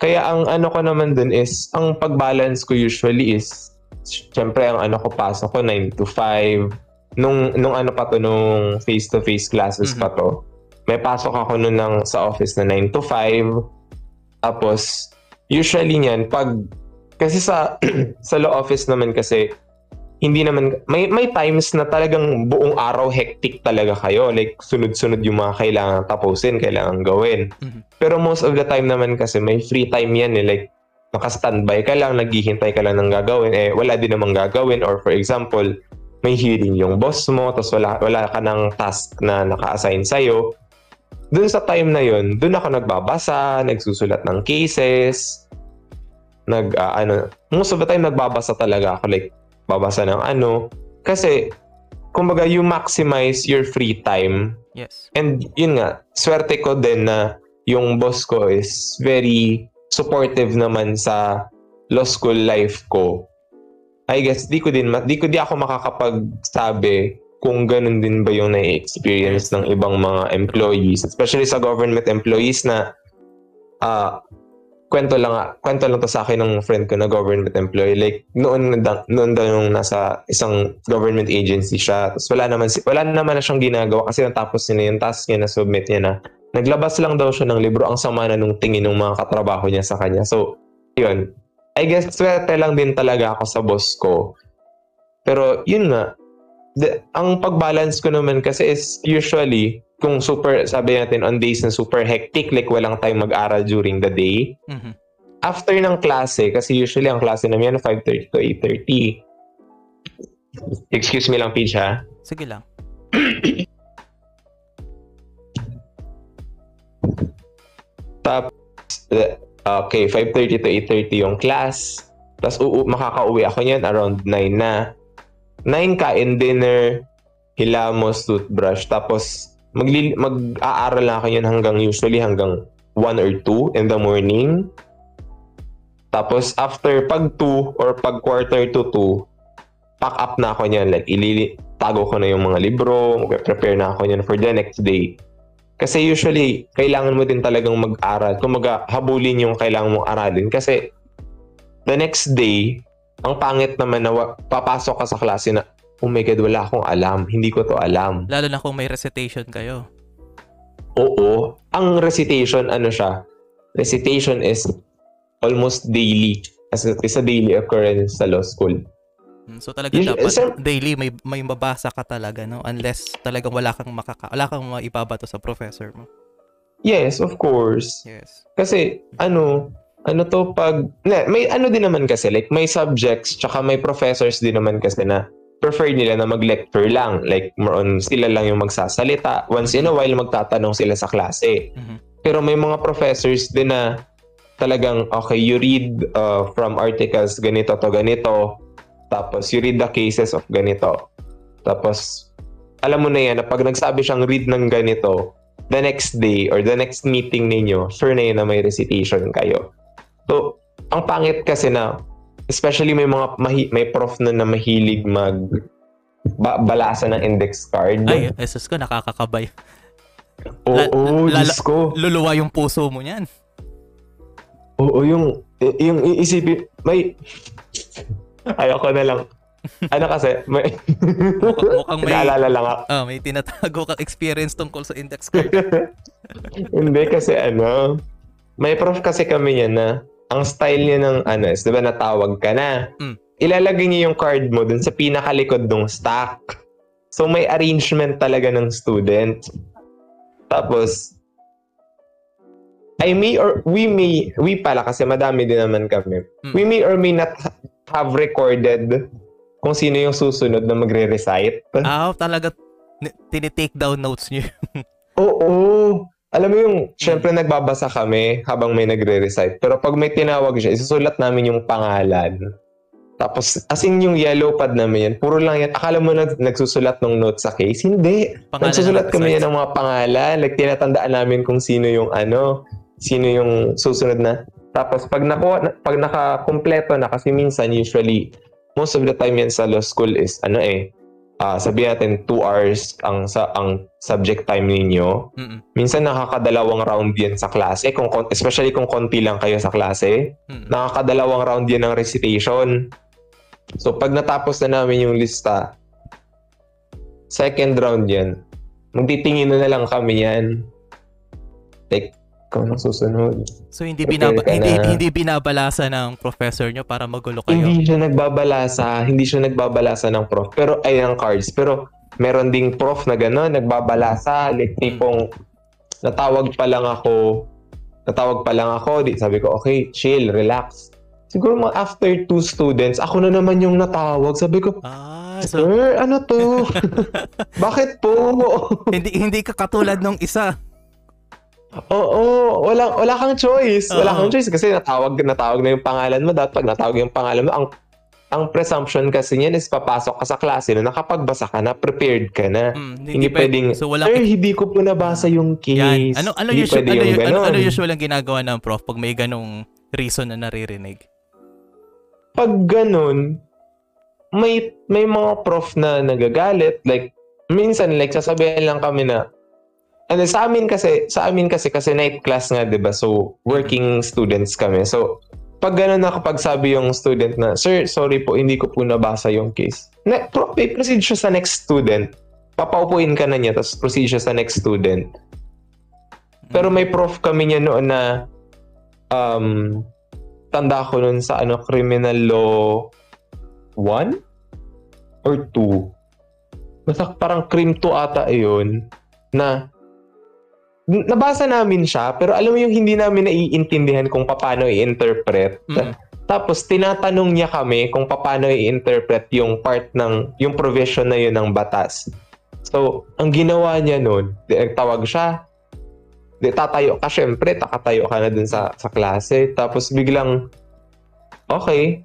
Kaya ang ano ko naman dun is, ang pag-balance ko usually is, syempre, ang ano ko, pasok ko 9 to 5. Nung ano pa to, nung face-to-face classes pa to, may pasok ako nun sa office na 9 to 5. Tapos, usually niyan, kasi sa law office naman kasi, hindi naman, may times na talagang buong araw hectic talaga kayo. Like, sunod-sunod yung mga kailangan tapusin, kailangan gawin. Mm-hmm. Pero most of the time naman kasi may free time yan eh. Like, naka-standby ka lang, naghihintay ka lang ng gagawin. Eh, wala din namang gagawin. Or for example, may hearing yung boss mo, tapos wala ka ng task na naka-assign sa'yo. Dun sa time na yun, dun ako nagbabasa, nagsusulat ng cases, most of the time nagbabasa talaga ako. Like, babasa ng ano. Kasi, kumbaga, you maximize your free time. Yes. And, yun nga, swerte ko din na yung boss ko is very supportive naman sa law school life ko. I guess, di ako makakapagsabi kung ganun din ba yung na-experience ng ibang mga employees. Especially sa government employees na, kwento lang to sa akin ng friend ko na government employee. Like noon daw yung nasa isang government agency siya, tapos wala naman na siyang ginagawa kasi natapos niya yung task niya, na submit niya na. Naglabas lang daw siya ng libro. Ang sama na nung tingin ng mga katrabaho niya sa kanya. So yun, I guess swerte lang din talaga ako sa boss ko. Pero yun nga, ang pagbalance ko naman kasi is usually kung super, sabi natin, on days na super hectic, like walang time mag-aral during the day. Mm-hmm. After ng klase, kasi usually ang klase namin yan 5:30 to 8:30. Excuse me lang, Pidge, ha? Sige lang. Tapos, okay, 5:30 to 8:30 yung class. Tapos makakauwi ako niyan around 9 na. 9, kain dinner, hilamos, toothbrush. Tapos, mag-aaral na ako yun usually hanggang 1 or 2 in the morning. Tapos after pag 2 or pag quarter to 2, pack up na ako niyan. Like, tago ko na yung mga libro, prepare na ako niyan for the next day. Kasi usually, kailangan mo din talagang mag-aral. Kung habulin yung kailangan mong aralin. Kasi the next day, ang pangit naman na papasok ka sa klase na, oh my God, wala akong alam. Hindi ko to alam. Lalo na kung may recitation kayo. Oo. Ang recitation, ano siya? Recitation is almost daily. It's a daily occurrence sa law school. So talaga dapat daily may mabasa ka talaga, no? Unless talagang wala kang maibabato sa professor mo. Yes, of course. Yes. Kasi, ano to may ano din naman kasi, like may subjects, tsaka may professors din naman kasi na prefer nila na mag-lecture lang. Like, more on sila lang yung magsasalita. Once in a while, magtatanong sila sa klase. Mm-hmm. Pero may mga professors din na talagang, okay, you read from articles ganito to ganito. Tapos, you read the cases of ganito. Tapos, alam mo na yan, na pag nagsabi siyang read ng ganito, the next day or the next meeting ninyo, sure na yun na may recitation kayo. So, ang pangit kasi na, especially may mga may prof na mahilig magbalasan ng index card. Ay, esos ko, nakakakabay. Oo, Diyos ko. Luluwa yung puso mo niyan. Oo, yung iisipin, may... Ayoko na lang. Ano kasi, may... mukhang may... Naalala lang ako. Oh, may tinatago kang experience tungkol sa index card. Hindi kasi ano, may prof kasi kami yan na ang style niya ng ano is, diba natawag ka na. Mm. Ilalagay niya yung card mo dun sa pinakalikod ng stack. So may arrangement talaga ng student. Tapos, I may or we pala kasi madami din naman kami. Mm. We may or may not have recorded kung sino yung susunod na magre-recite. Ah, talaga tinitake down notes niyo. Oo. Alam mo yung, syempre nagbabasa kami habang may nagre-recite. Pero pag may tinawag siya, isusulat namin yung pangalan. Tapos, as in yung yellow pad namin yan, puro lang yan. Akala mo na nagsusulat ng notes sa case? Hindi. Pangalan nagsusulat kami yan ng mga pangalan. Like, tinatandaan namin kung sino yung ano, sino yung susunod na. Tapos, pag nakakompleto na, kasi minsan, usually, most of the time yan sa law school is, ano eh, sabihin natin, 2 hours ang subject time ninyo. Mm-mm. Minsan, nakakadalawang round yan sa klase. Especially kung konti lang kayo sa klase. Mm-mm. Nakakadalawang round yan ng recitation. So, pag natapos na namin yung lista, second round yan. Magtitingin na lang kami yan. Like, kung susunod. So, hindi binabalasa ng professor nyo para magulo kayo? Hindi siya nagbabalasa ng prof. Pero, ay, ng cards. Pero, meron ding prof na gano'n, nagbabalasa. Like, tipong, natawag pa lang ako. Sabi ko, okay, chill, relax. Siguro mga after 2 students, ako na naman yung natawag. Sabi ko, sir, ano to? Bakit po? hindi ka katulad nung isa. Oo, wala kang choice. Wala kang choice kasi natawag na yung pangalan mo. Dapat pag natawag yung pangalan mo, ang presumption kasi niyan is papasok ka sa klase na nakapagbasa ka na, prepared ka na. Hindi pwedeng, so sir, hindi ko po nabasa yung case. Yan. Ano usual ang ginagawa ng prof pag may ganong reason na naririnig? Pag ganon, may mga prof na nagagalit. Like, minsan, like, sasabihin lang kami na, and sa amin kasi night class nga, 'di ba? So working students kami. So pag gano'n nakapagsabi yung student na, sir, sorry po, hindi ko po nabasa yung case. Proceed siya sa next student. Papaupuin ka na niya, tapos proceed siya sa next student. Pero may prof kami niya noon na tanda ko noon sa ano, criminal law 1 or 2. Basta parang crim 2 ata 'yun na nabasa namin siya, pero alam mo yung hindi namin naiintindihan kung paano i-interpret. Tapos tinatanong niya kami kung paano i-interpret yung part ng yung provision na yun ng batas. So ang ginawa niya noon, nagtawag siya, tatayo ka, syempre takatayo ka na dun sa klase. Tapos biglang, okay,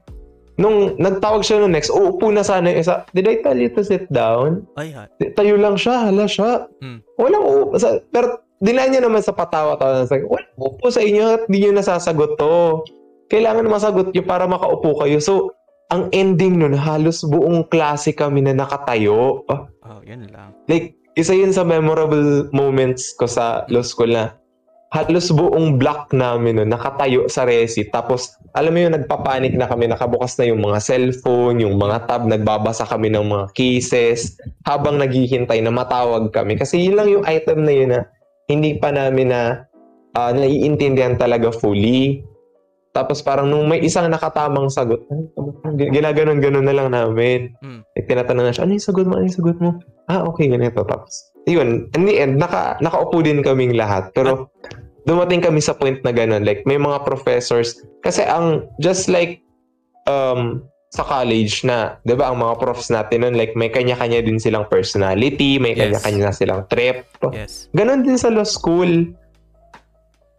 nung nagtawag siya nung next, uupo na sana yung isa. Did I tell you to sit down? Ay, hi. Tayo lang siya, hala siya. Walang uupo. Pero dilaan niya naman sa patawa-tawa. Walang uupo sa inyo at di nyo nasasagot to. Kailangan masagot nyo para makaupo kayo. So, ang ending nun, halos buong klase kami na nakatayo. Oh, yun lang. Like, isa yun sa memorable moments ko sa law school na halos buong block namin nun, nakatayo sa resi. Tapos, alam mo yun, nagpapanik na kami, nakabukas na yung mga cellphone, yung mga tab, nagbabasa kami ng mga cases, habang naghihintay na matawag kami. Kasi yun lang yung item na yun na hindi pa namin na naiintindihan talaga fully. Tapos parang nung may isang nakatamang sagot, ginaganon-ganon na lang namin. Tinatanong na siya, ano yung sagot mo? Ah, okay, ganito. Tapos, yun, in the end, nakaupo din kaming lahat. Pero, dumating kami sa point na ganun. Like, may mga professors, kasi just like, sa college na, di ba, ang mga profs natin nun, like, may kanya-kanya din silang personality, may kanya-kanya na silang trip. Yes. Ganun din sa law school.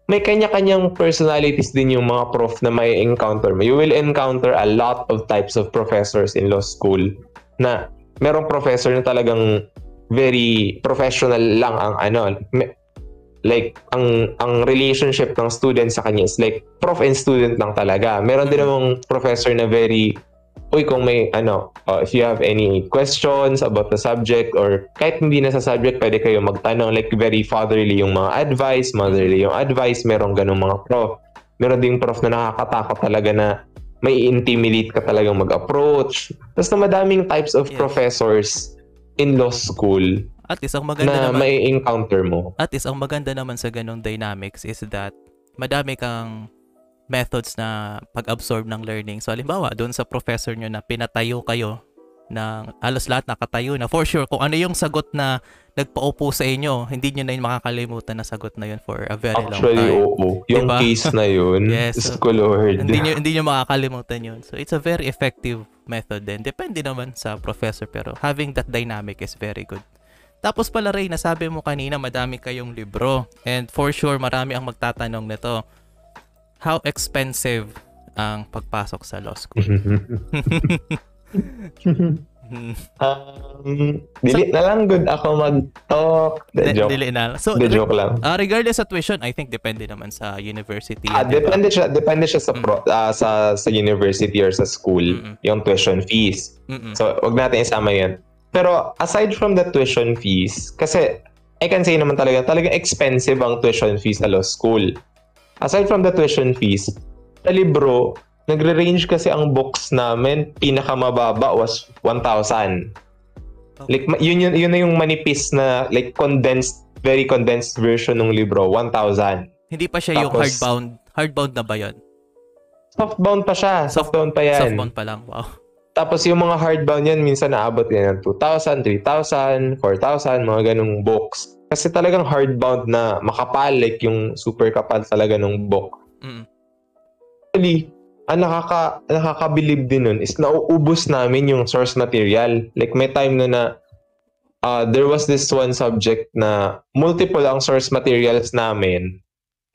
May kanya-kanyang personalities din yung mga prof na may encounter. You will encounter a lot of types of professors in law school na merong professor na talagang very professional lang ang ano, like ang relationship ng student sa kanya is like prof and student lang talaga. Meron din namang professor na very, kung may ano, if you have any questions about the subject or kahit hindi na sa subject, pwede kayo magtanong. Like very fatherly yung mga advice, motherly yung advice, merong ganung mga prof. meron ding prof na nakakatakot talaga na may intimidate ka talagang mag-approach. Tapos na madaming types of professors in law school at is, ang maganda na naman, may encounter mo. At is, ang maganda naman sa ganong dynamics is that madami kang methods na pag-absorb ng learning. So, halimbawa, doon sa professor nyo na pinatayo kayo ng halos lahat nakatayo na for sure kung ano yung sagot na nagpaupo sa inyo, hindi nyo na yung makakalimutan na sagot na yun for a very long time. Actually, oo. Yung diba? Case na yun, yes, so, hindi nyo makakalimutan yun. So, it's a very effective method din. Depende naman sa professor, pero having that dynamic is very good. Tapos pala, Ray, nasabi mo kanina, madami kayong libro. And for sure, marami ang magtatanong nito. How expensive ang pagpasok sa law school? Dili na lang good ako mag-talk. Joke lang. Regardless sa tuition, I think depende naman sa university. Depende siya sa university or sa school, yung tuition fees. So, wag natin isama yun. Pero aside from the tuition fees, kasi I can say naman talaga expensive ang tuition fees sa law school. Aside from the tuition fees, sa libro, nagre-range kasi ang books namin, pinakamababa was 1,000. Okay. Like yun na yung manipis na like very condensed version ng libro, 1,000. Hindi pa siya. Tapos, yung hardbound. Hardbound na ba 'yon? Softbound pa siya. Softbound pa 'yan. Softbound pa lang. Wow. Tapos yung mga hardbound 'yan minsan naabot yan ng 2,000, 3,000, 4,000, mga ganung books. Kasi talagang hardbound na makapal, like yung super kapal talaga ng book. Actually, ang nakakabilib din nun is nauubos namin yung source material. Like may time na there was this one subject na multiple ang source materials namin.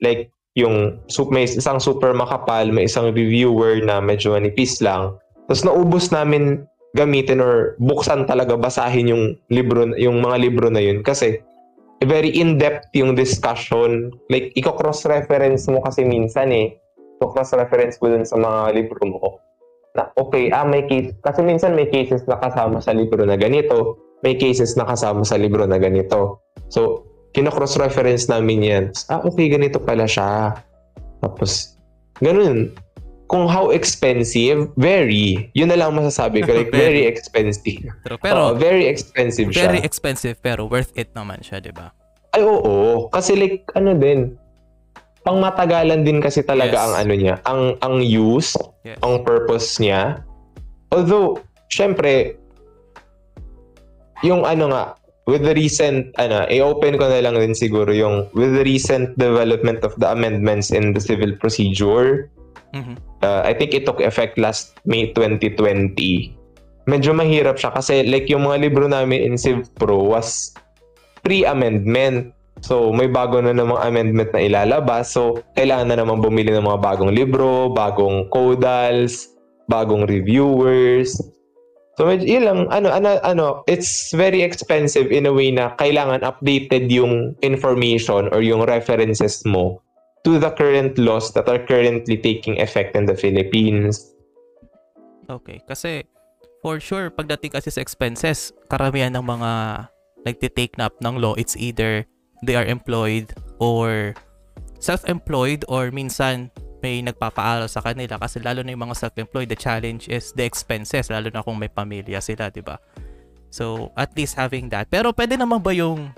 Like yung may isang super makapal, may isang reviewer na medyo manipis lang. Tapos naubos namin gamitin or buksan talaga, basahin yung libro, yung mga libro na yun. Kasi very in-depth yung discussion. Like iko-cross-reference mo kasi minsan cross-reference ko dun sa mga libro mo. Na, okay, may case. Kasi minsan may cases na kasama sa libro na ganito. May cases na kasama sa libro na ganito. So, kino-cross-reference namin yan. Okay, ganito pala siya. Tapos, ganun. Kung how expensive, very. Yun na lang masasabi ko. Like, very expensive. Pero, very expensive siya. Very expensive, pero worth it naman siya, diba? Ay, oo. Kasi like, ano din, pangmatagalan din kasi talaga ang ano niya, ang use, ang purpose niya. Although, syempre, yung ano nga, with the recent, i-open ko na lang din siguro yung, with the recent development of the amendments in the civil procedure, I think it took effect last May 2020. Medyo mahirap siya kasi like yung mga libro namin in CivPro was pre-amendment. So, may bago na namang amendment na ilalabas. So, kailangan na namang bumili ng mga bagong libro, bagong caudals, bagong reviewers. So, yun lang, it's very expensive in a way na kailangan updated yung information or yung references mo to the current laws that are currently taking effect in the Philippines. Okay, kasi for sure, pagdating kasi sa expenses, karamihan ng mga nagtitake na up ng law, it's either they are employed or self-employed, or minsan may nagpapaaral sa kanila, kasi lalo na yung mga self-employed, the challenge is the expenses, lalo na kung may pamilya sila, diba? So, at least having that. Pero pwede naman ba yung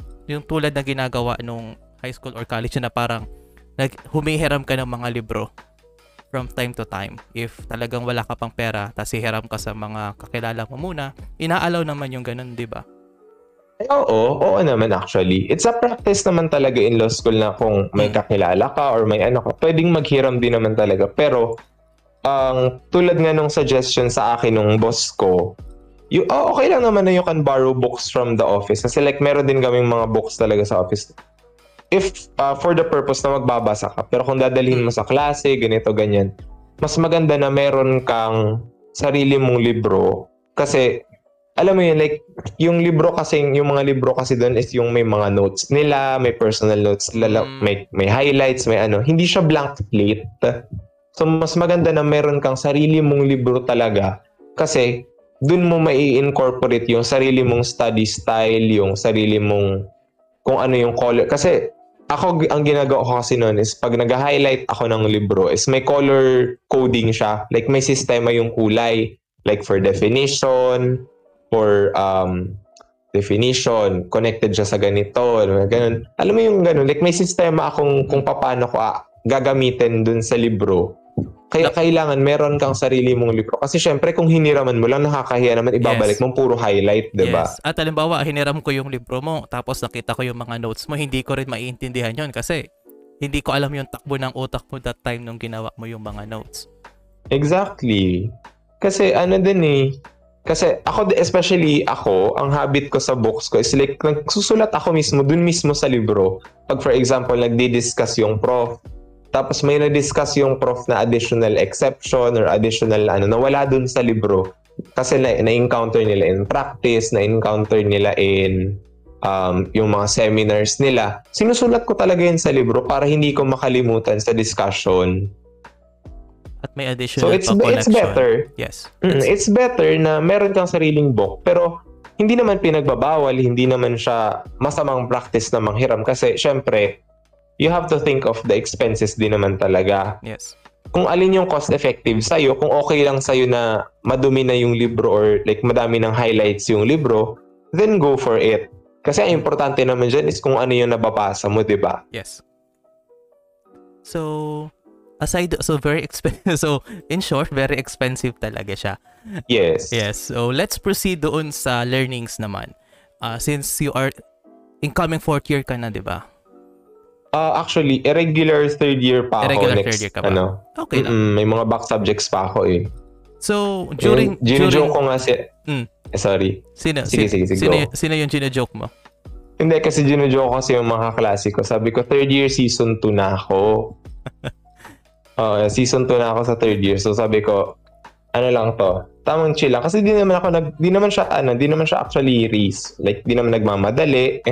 tulad na ginagawa nung high school or college na parang humihiram ka ng mga libro from time to time? If talagang wala ka pang pera, tas hihiram ka sa mga kakilala mo muna, inaalaw naman yung ganun, diba? Oo naman actually. It's a practice naman talaga in law school na kung may kakilala ka or may ano ka, pwedeng maghiram din naman talaga. Pero, tulad nga nung suggestion sa akin nung boss ko, okay lang naman na you can borrow books from the office. Kasi like meron din kaming mga books talaga sa office. If for the purpose na magbabasa ka, pero kung dadalhin mo sa klase, ganito, ganyan, mas maganda na meron kang sarili mong libro. Kasi, alam mo yun, like, yung mga libro kasi doon is yung may mga notes nila, may personal notes nila, may highlights, may ano. Hindi siya blank slate. So, mas maganda na meron kang sarili mong libro talaga. Kasi, doon mo mai-incorporate yung sarili mong study style, yung sarili mong, kung ano yung color. Kasi, Ako, ang ginagawa ko kasi noon is pag nag-highlight ako ng libro is may color coding siya. Like may sistema yung kulay. Like for definition, for definition, connected siya sa ganito, ganun. Alam mo yung ganun, like may sistema akong kung paano ko gagamitin dun sa libro. Kaya kailangan meron kang sarili mong libro. Kasi syempre kung hiniraman mo lang, nakakahiya naman, ibabalik mong puro highlight, diba? Yes. At halimbawa, hiniram ko yung libro mo, tapos nakita ko yung mga notes mo, hindi ko rin maiintindihan yon kasi hindi ko alam yung takbo ng utak mo that time nung ginawa mo yung mga notes. Exactly. Kasi ano din eh, kasi ako, especially ako, ang habit ko sa books ko is like, nagsusulat ako mismo, dun mismo sa libro. Pag for example, nagdi-discuss yung prof, tapos may na-discuss yung prof na additional exception or additional ano, na wala dun sa libro. Kasi na-encounter nila in practice, na-encounter nila in yung mga seminars nila. Sinusulat ko talaga yun sa libro para hindi ko makalimutan sa discussion. At may additional connection. So it's better. Yes. It's better na meron kang sariling book, pero hindi naman pinagbabawal, hindi naman siya masamang practice na manghiram kasi syempre you have to think of the expenses din naman talaga. Yes. Kung alin yung cost effective sa iyo, kung okay lang sa iyo na madumi na yung libro or like madami ng highlights yung libro, then go for it. Kasi ang importante naman diyan is kung ano yung nababasa mo, 'di ba? Yes. So very expensive. So, in short, very expensive talaga siya. Yes. Yes. So, let's proceed doon sa learnings naman. Since you are incoming fourth year ka na, di ba? Actually, irregular third year pa ako. Irregular third year ka pa? Ano, okay lang. May mga back subjects pa ako eh. So, Gino-joke ko nga si... Sorry. Sino yung gino-joke mo? Hindi, kasi gino-joke ko kasi yung mga kaklase ko. Sabi ko, third year season 2 na ako. Season 2 na ako sa third year. So sabi ko, ano lang to, tamang chill lang. Kasi di naman siya actually race. Like, di naman nagmamadali.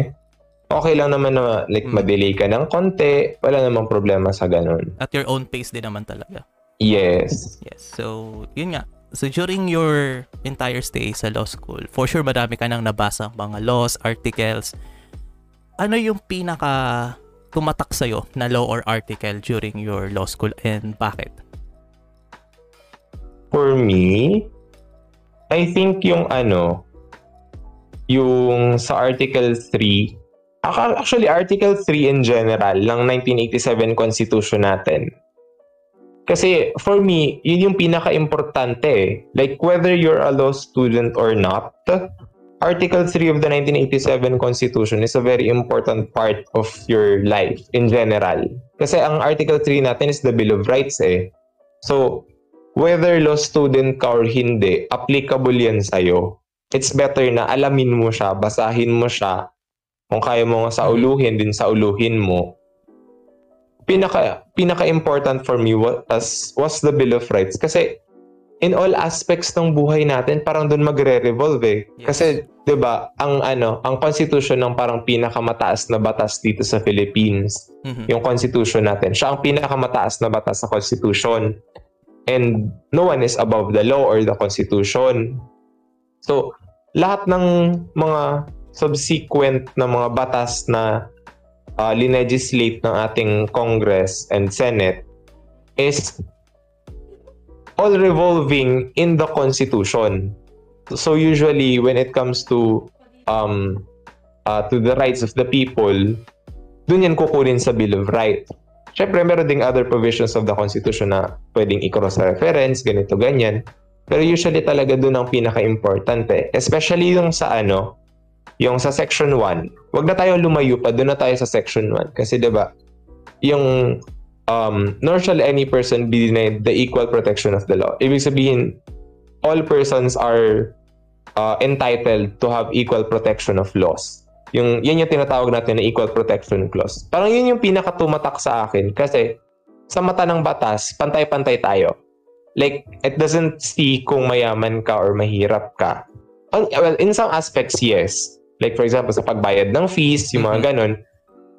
Okay lang naman na like, madelay ka ng konti. Wala namang problema sa ganun. At your own pace din naman talaga. Yes. Yes. So, yun nga. So, during your entire stay sa law school, for sure marami ka nang nabasa mga laws, articles. Ano yung pinaka... tumatak sa'yo na law or article during your law school and bakit? For me, I think yung sa Article 3, actually Article 3 in general ng 1987 Constitution natin. Kasi for me, yun yung pinaka-importante eh. Like whether you're a law student or not, Article 3 of the 1987 Constitution is a very important part of your life in general. Kasi ang Article 3 natin is the Bill of Rights eh. So, whether law student ka or hindi, applicable yan sa'yo. It's better na alamin mo siya, basahin mo siya. Kung kaya mo nga sauluhin, din sauluhin mo. Pinaka-important for me was the Bill of Rights. Kasi, in all aspects ng buhay natin, parang doon magre-revolve eh. Yes. Kasi, di ba, ang constitution ng parang pinakamataas na batas dito sa Philippines, yung constitution natin. Siya ang pinakamataas na batas sa constitution. And no one is above the law or the constitution. So, lahat ng mga subsequent na mga batas na linegislate ng ating Congress and Senate is all revolving in the Constitution. So usually, when it comes to the rights of the people, dun yan kukunin sa Bill of Rights. Siyempre, meron ding other provisions of the Constitution na pwedeng i-cross-reference, ganito, ganyan. Pero usually talaga dun ang pinaka-importante. Especially yung sa Section 1. Wag na tayo lumayo pa, dun na tayo sa Section 1. Kasi diba, yung... nor shall any person be denied the equal protection of the law. Ibig sabihin, all persons are entitled to have equal protection of laws. Yan yung tinatawag natin na equal protection clause. Parang yun yung pinakatumatak sa akin kasi sa mata ng batas, pantay-pantay tayo. Like, it doesn't see kung mayaman ka or mahirap ka. Well, in some aspects, yes. Like, for example, sa pagbayad ng fees, yung mga ganun.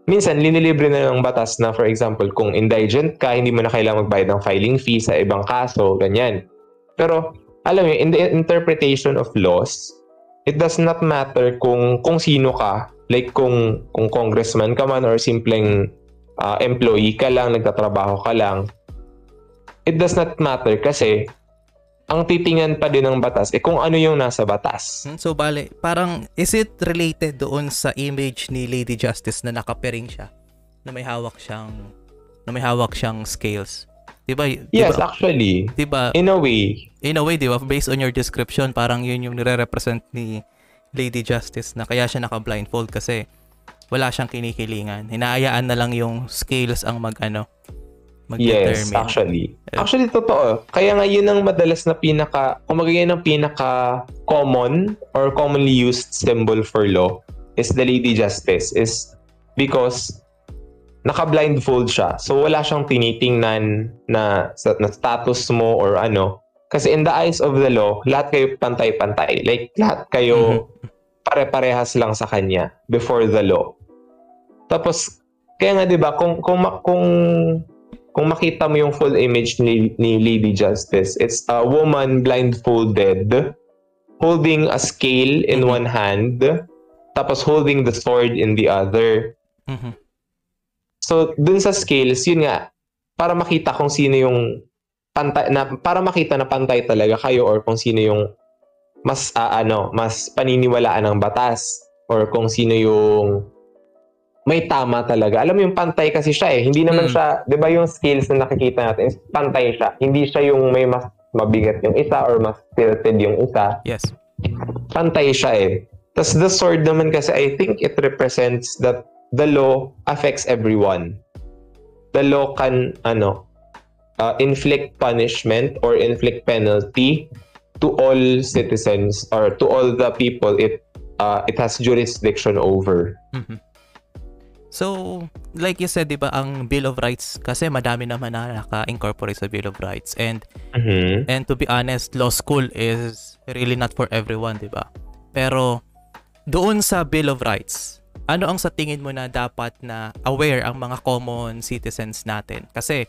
Minsan, linilibre na ng batas na, for example, kung indigent ka, hindi mo na kailangang magbayad ng filing fee sa ibang kaso, ganyan. Pero, alam mo, in the interpretation of laws, it does not matter kung sino ka. Like kung congressman ka man or simpleng employee ka lang, nagtatrabaho ka lang, it does not matter kasi ang titingnan pa din ng batas kung ano yung nasa batas. So bale, parang is it related doon sa image ni Lady Justice na nakapiring siya, na may hawak siyang scales? Diba? Yes, actually. Diba? In a way, diba? Based on your description, parang yun yung nire-represent ni Lady Justice na kaya siya naka-blindfold kasi wala siyang kinikilingan. Hinaayaan na lang yung scales ang mag-determine. Yes, actually. Actually, totoo. Kaya nga yun ang madalas na pinaka-common or commonly used symbol for law is the Lady Justice is because naka-blindfold siya. So, wala siyang tinitingnan na status mo or ano. Kasi in the eyes of the law, lahat kayo pantay-pantay. Like, lahat kayo pare-parehas lang sa kanya before the law. Tapos, kaya nga, di ba, kung makita mo yung full image ni Lady Justice, it's a woman blindfolded, holding a scale in one hand, tapos holding the sword in the other. Mm-hmm. So, dun sa scales, yun nga, para makita kung sino yung pantay, para makita na pantay talaga kayo or kung sino yung mas paniniwalaan ng batas or kung sino yung may tama talaga. Alam mo yung pantay kasi siya eh. Hindi naman siya, di ba yung scales na nakikita natin, pantay siya. Hindi siya yung may mas mabigat yung isa or mas tilted yung isa. Yes. Pantay siya eh. Tapos the sword naman kasi, I think it represents that the law affects everyone. The law can inflict punishment or inflict penalty to all citizens or to all the people it has jurisdiction over. Mm-hmm. So, like you said, di ba, ang Bill of Rights, kasi madami naman na naka-incorporate sa Bill of Rights. And to be honest, law school is really not for everyone, di ba? Pero, doon sa Bill of Rights, ano ang sa tingin mo na dapat na aware ang mga common citizens natin? Kasi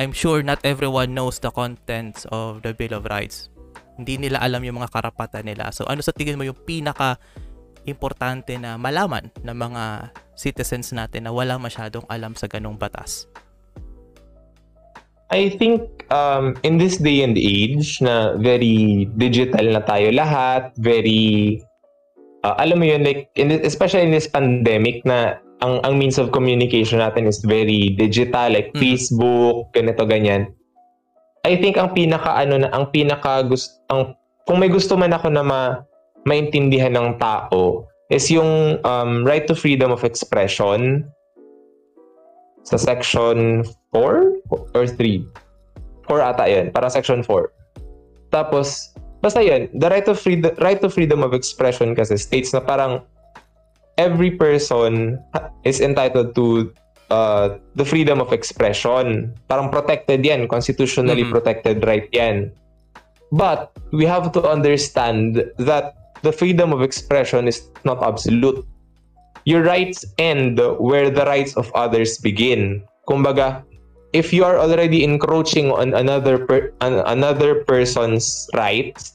I'm sure not everyone knows the contents of the Bill of Rights. Hindi nila alam yung mga karapatan nila. So ano sa tingin mo yung pinaka-importante na malaman ng mga citizens natin na wala masyadong alam sa ganong batas? I think in this day and age na very digital na tayo lahat, very... alam mo yun, like, especially in this pandemic na ang means of communication natin is very digital, like Facebook, ganito, ganyan. I think kung may gusto man ako na maintindihan ng tao is yung right to freedom of expression sa section 4 or 3. 4 ata yun, parang section 4. Tapos, basta yun, the right to freedom of expression kasi states na parang every person is entitled to the freedom of expression. Parang protected yan, constitutionally protected right yan. But we have to understand that the freedom of expression is not absolute. Your rights end where the rights of others begin. Kumbaga, if you are already encroaching on another person's rights,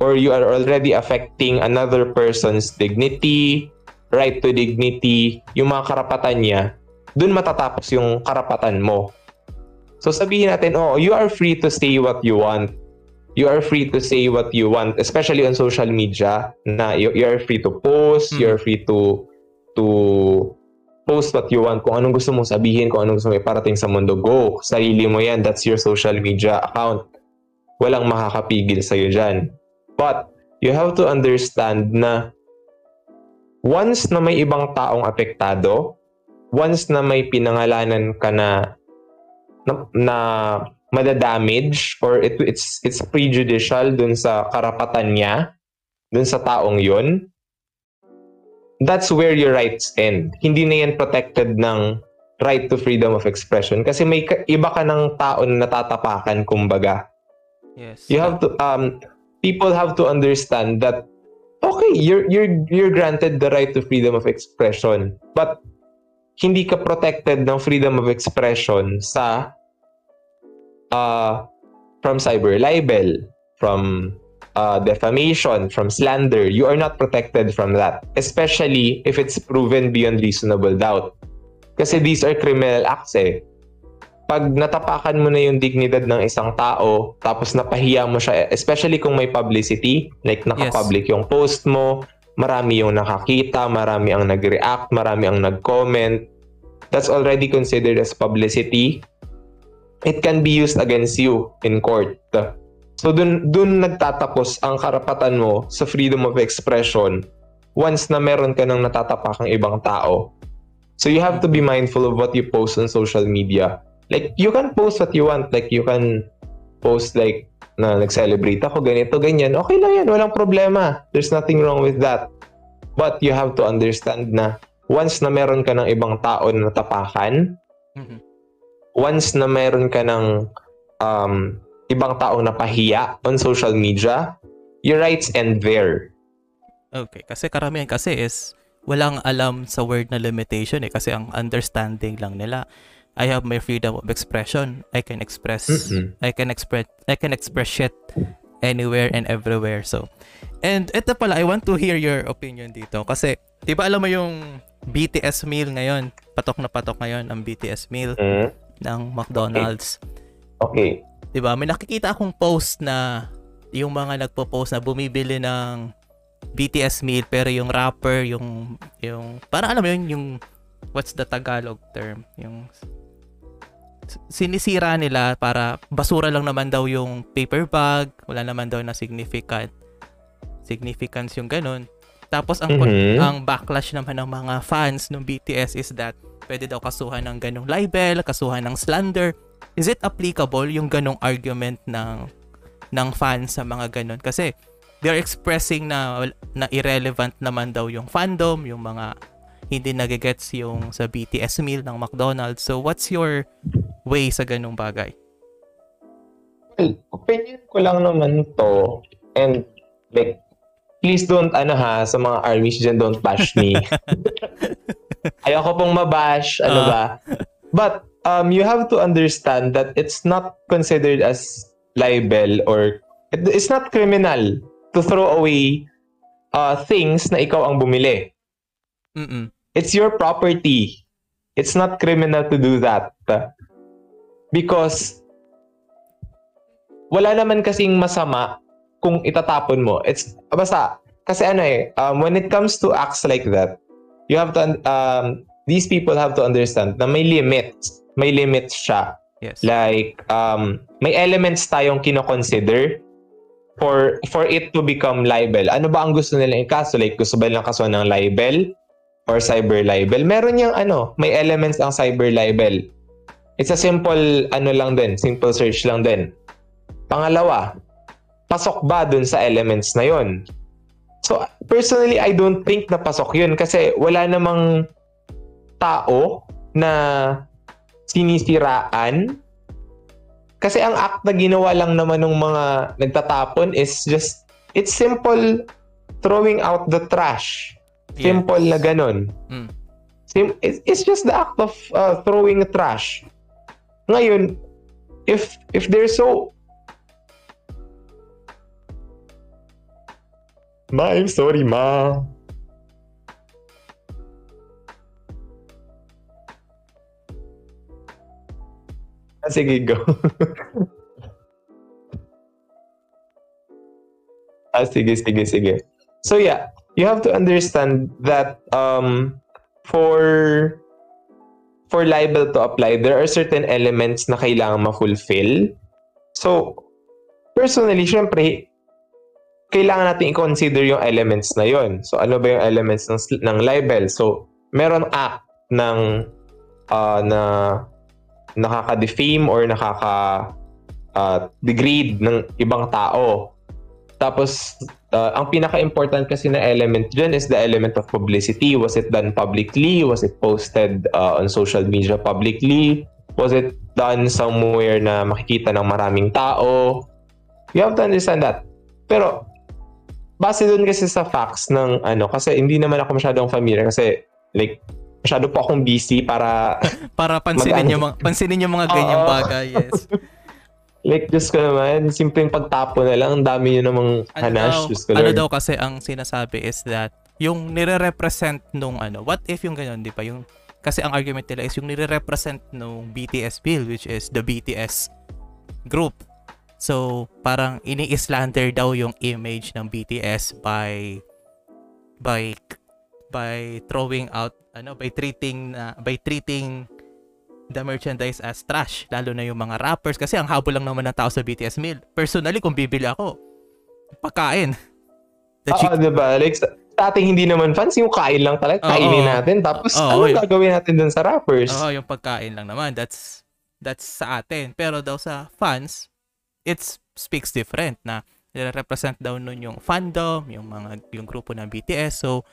or you are already affecting another person's dignity, right to dignity, yung mga karapatan niya, dun matatapos yung karapatan mo. So sabihin natin, you are free to say what you want. You are free to say what you want, especially on social media, na you are free to post, you are free to post what you want, kung anong gusto mong sabihin, kung anong gusto mong iparating sa mundo, go. Sarili mo yan, that's your social media account. Walang makakapigil sa'yo dyan. But, you have to understand na once na may ibang taong apektado, once na may pinangalanan ka na madadamage or it's prejudicial dun sa karapatan niya, dun sa taong yun, that's where your rights end. Hindi na yan protected ng right to freedom of expression kasi may iba ka ng tao na natatapakan, kumbaga. Yes. You have to people have to understand that okay, you're granted the right to freedom of expression, but hindi ka protected ng freedom of expression from cyber libel, from defamation, from slander, you are not protected from that, especially if it's proven beyond reasonable doubt. Kasi these are criminal acts eh. Pag natapakan mo na yung dignidad ng isang tao, tapos napahiya mo siya, especially kung may publicity, like naka-public yung post mo, marami yung nakakita, marami ang nag-react, marami ang nag-comment, that's already considered as publicity. It can be used against you in court. So dun nagtatapos ang karapatan mo sa freedom of expression once na meron ka ng natatapakang ibang tao. So you have to be mindful of what you post on social media. Like, you can post what you want. Like, you can post like, na nag-celebrate ako, ganito, ganyan. Okay lang yan, walang problema. There's nothing wrong with that. But you have to understand na once na meron ka ng ibang tao na natapakan, once na meron ka ng ibang tao na pahiya on social media, your rights end there. Okay, kasi karamihan kasi is walang alam sa word na limitation eh. Kasi ang understanding lang nila, I have my freedom of expression. I can express shit anywhere and everywhere. So, and eto pala, I want to hear your opinion dito. Kasi, di ba alam mo yung BTS meal ngayon? Patok na patok ngayon ang BTS meal ng McDonald's. Okay. Di ba? May nakikita akong post na yung mga nagpo-post na bumibili ng BTS meal pero yung rapper, yung parang alam mo yun, yung what's the Tagalog term? Yung sinisira nila para basura lang naman daw yung paper bag, wala naman daw na significance yung ganun. Tapos ang backlash naman ng mga fans ng BTS is that pwede daw kasuhan ng ganung libel, kasuhan ng slander. Is it applicable yung ganung argument ng fans sa mga ganun? Kasi they're expressing na irrelevant naman daw yung fandom, yung mga hindi nagigets yung sa BTS meal ng McDonald's. So, what's your way sa ganung bagay? Well, opinion ko lang naman to. And, like, please don't, sa mga armies dyan, don't bash me. Ayoko pong mabash, ba? But, you have to understand that it's not considered as libel or, it's not criminal to throw away things na ikaw ang bumili. It's your property. It's not criminal to do that. Because wala naman kasing masama kung itatapon mo. It's basta kasi when it comes to acts like that, you have to these people have to understand na may limits siya. Yes. Like may elements tayong kino-consider for it to become libel. Ano ba ang gusto nila ikaso? Like gusto ba nilang kaso ng libel? Or cyber libel, meron yung may elements ang cyber libel. It's a simple lang din, simple search lang din. Pangalawa, pasok ba dun sa elements na yon? So personally, I don't think na pasok yun kasi wala namang tao na sinisiraan. Kasi ang act na ginawa lang naman ng mga nagtatapon is just, it's simple throwing out the trash. Simple na ganun. It's just the act of throwing trash. Ngayon, if they're so... Ma, I'm sorry, ma. Sige, go. Sige. So yeah. You have to understand that for libel to apply, there are certain elements na kailangan ma-fulfill. So, personally, syempre, kailangan natin i-consider yung elements na yon. So, ano ba yung elements ng libel? So, meron act ng na nakaka-defame or nakaka-degrade ng ibang tao. Tapos, ang pinaka-important kasi na element dyan is the element of publicity. Was it done publicly? Was it posted on social media publicly? Was it done somewhere na makikita ng maraming tao? You have to understand that. Pero, base dun kasi sa facts ng kasi hindi naman ako masyadong familiar kasi like, masyado po akong busy para... para pansinin yung mga ganyang bagay, yes. Like, Diyos ko naman, simpleng pagtapo na lang, ang dami nyo namang hanash. Daw kasi ang sinasabi is that, yung nire-represent nung ano, what if yung ganyan, di ba? Yung, kasi ang argument nila is yung nire-represent nung BTS bill, which is the BTS group. So, parang ini-slander daw yung image ng BTS by throwing out, ano, by treating the merchandise as trash, lalo na yung mga rappers kasi ang habol lang naman ng tao sa BTS meal. Personally, kung bibili ako, pagkain. Diba? Like, sa ating hindi naman fans, yung kain lang talaga, kainin natin. Tapos, ano gagawin natin dun sa rappers? Yung pagkain lang naman. That's sa atin. Pero daw sa fans, it speaks different na represent daw nun yung fandom, yung grupo ng BTS. So,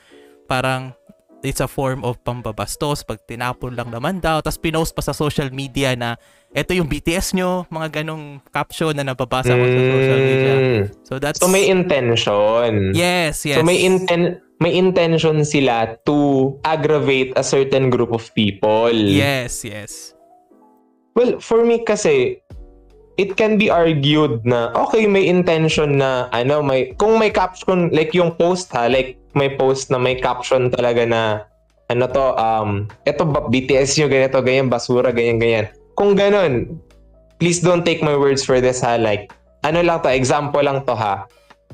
parang, it's a form of pambabastos pag tinapon lang naman daw tapos pinost pa sa social media na eto yung BTS nyo, mga ganong caption na nababasa ko sa social media. So that's, so may intention. Yes. So may intention sila to aggravate a certain group of people. Yes. Well, for me kasi it can be argued na okay, may intention na ano, may, kung may caption like yung post ha, like may post na may caption talaga na ano to, eto BTS nyo ganito, ganyan, basura, ganyan. Kung ganun, please don't take my words for this ha, like ano lang to, example lang to ha.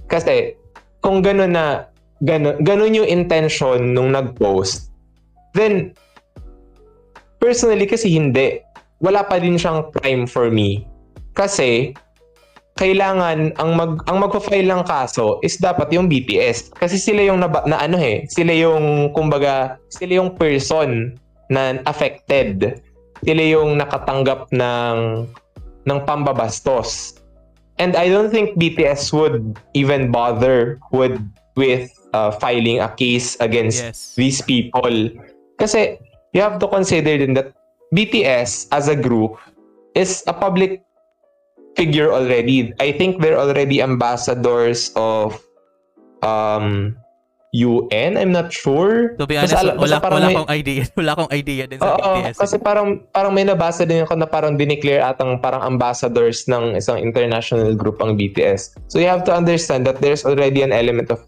Kasi kung ganun na, ganun yung intention nung nag-post, then personally kasi hindi, wala pa din siyang crime for me. Kasi kailangan ang magfa-file ng kaso is dapat yung BTS kasi sila yung sila yung person na affected, sila yung nakatanggap ng pambabastos, and I don't think BTS would even bother with filing a case against these people kasi you have to consider din that BTS as a group is a public figure already. I think they're already ambassadors of UN. I'm not sure. To be honest, wala akong idea din sa BTS. Kasi parang may nabasa din ako na parang dineclare atang parang ambassadors ng isang international group ang BTS. So you have to understand that there's already an element of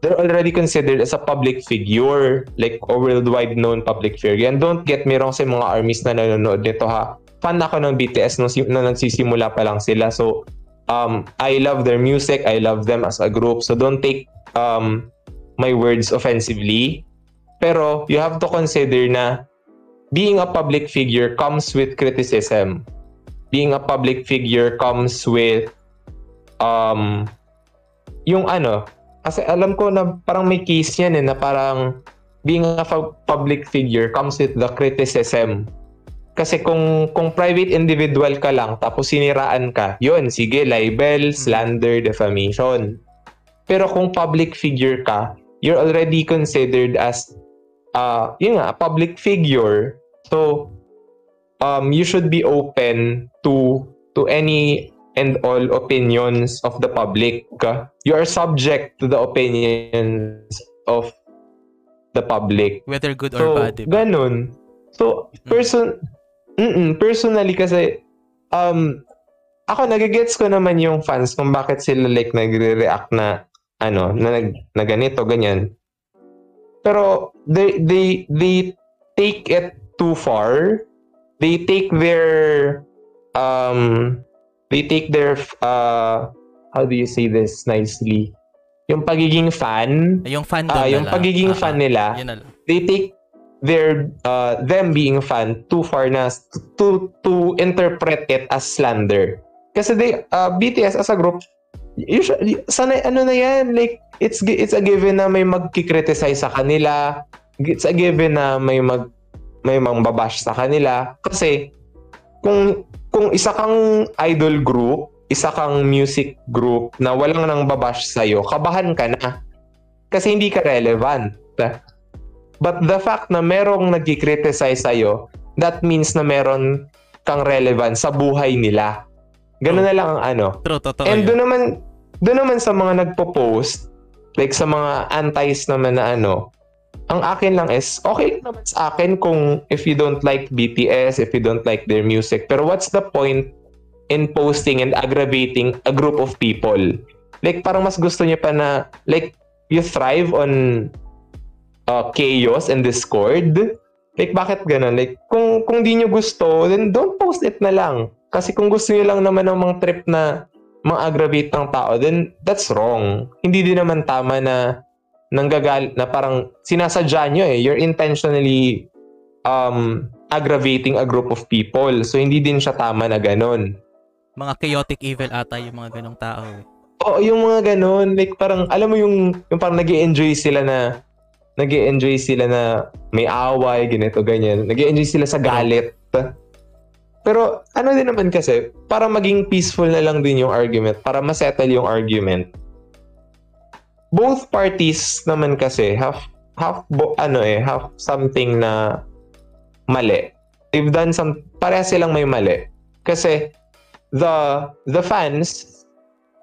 they're already considered as a public figure, like a worldwide known public figure. And don't get me wrong sa mga armies na nanonood nito ha. Fan ako ng BTS nung nagsisimula pa lang sila. So, I love their music. I love them as a group. So, don't take my words offensively. Pero, you have to consider na being a public figure comes with criticism. Being a public figure comes with yung ano, kasi alam ko na parang may case yan na parang being a public figure comes with the criticism. Kasi kung private individual ka lang tapos siniraan ka, yun, sige, libel, slander, defamation. Pero kung public figure ka, you're already considered as a public figure. So you should be open to any and all opinions of the public. You are subject to the opinions of the public, whether good or bad. Diba? Ganun. So personally kasi ako nagigets ko naman yung fans kung bakit sila like nagre-react na ano, na ganito, ganyan. Pero they take it too far. They take their how do you say this nicely? Yung pagiging fan. Yung fandom nila. Yung pagiging fan nila. They take their them being fan too far na to interpret it as slander. Kasi BTS as a group, usually, sana ano na yan, like it's a given na may magki-criticize sa kanila. It's a given na may mangbabash sa kanila kasi kung isa kang idol group, isa kang music group na walang nang babash sa'yo, kabahan ka na. Kasi hindi ka relevant. But the fact na merong nag-criticize sa'yo, that means na meron kang relevant sa buhay nila. Ganun na lang ang ano. True, totoo. And doon naman sa mga nagpo-post, like sa mga antis naman na ano, ang akin lang is, okay naman sa akin kung if you don't like BTS, if you don't like their music, pero what's the point in posting and aggravating a group of people? Like, parang mas gusto niya pa na, like, you thrive on chaos and discord. Like, bakit ganun? Like, kung di nyo gusto, then don't post it na lang. Kasi kung gusto nyo lang naman ng mga trip na mang-aggravate ng tao, then that's wrong. Hindi din naman tama na nanggagalit, na parang sinasadya nyo eh. You're intentionally aggravating a group of people. So, hindi din siya tama na ganun. Mga chaotic evil ata yung mga ganong tao. Oo, yung mga ganun. Like, parang, alam mo yung parang nag-i-enjoy sila na may away, ganito, ganyan. Nag-i-enjoy sila sa galit. Pero ano din naman kasi, para maging peaceful na lang din yung argument, para masettle yung argument. Both parties naman kasi have something na mali. They've done some, pareha silang may mali. Kasi the fans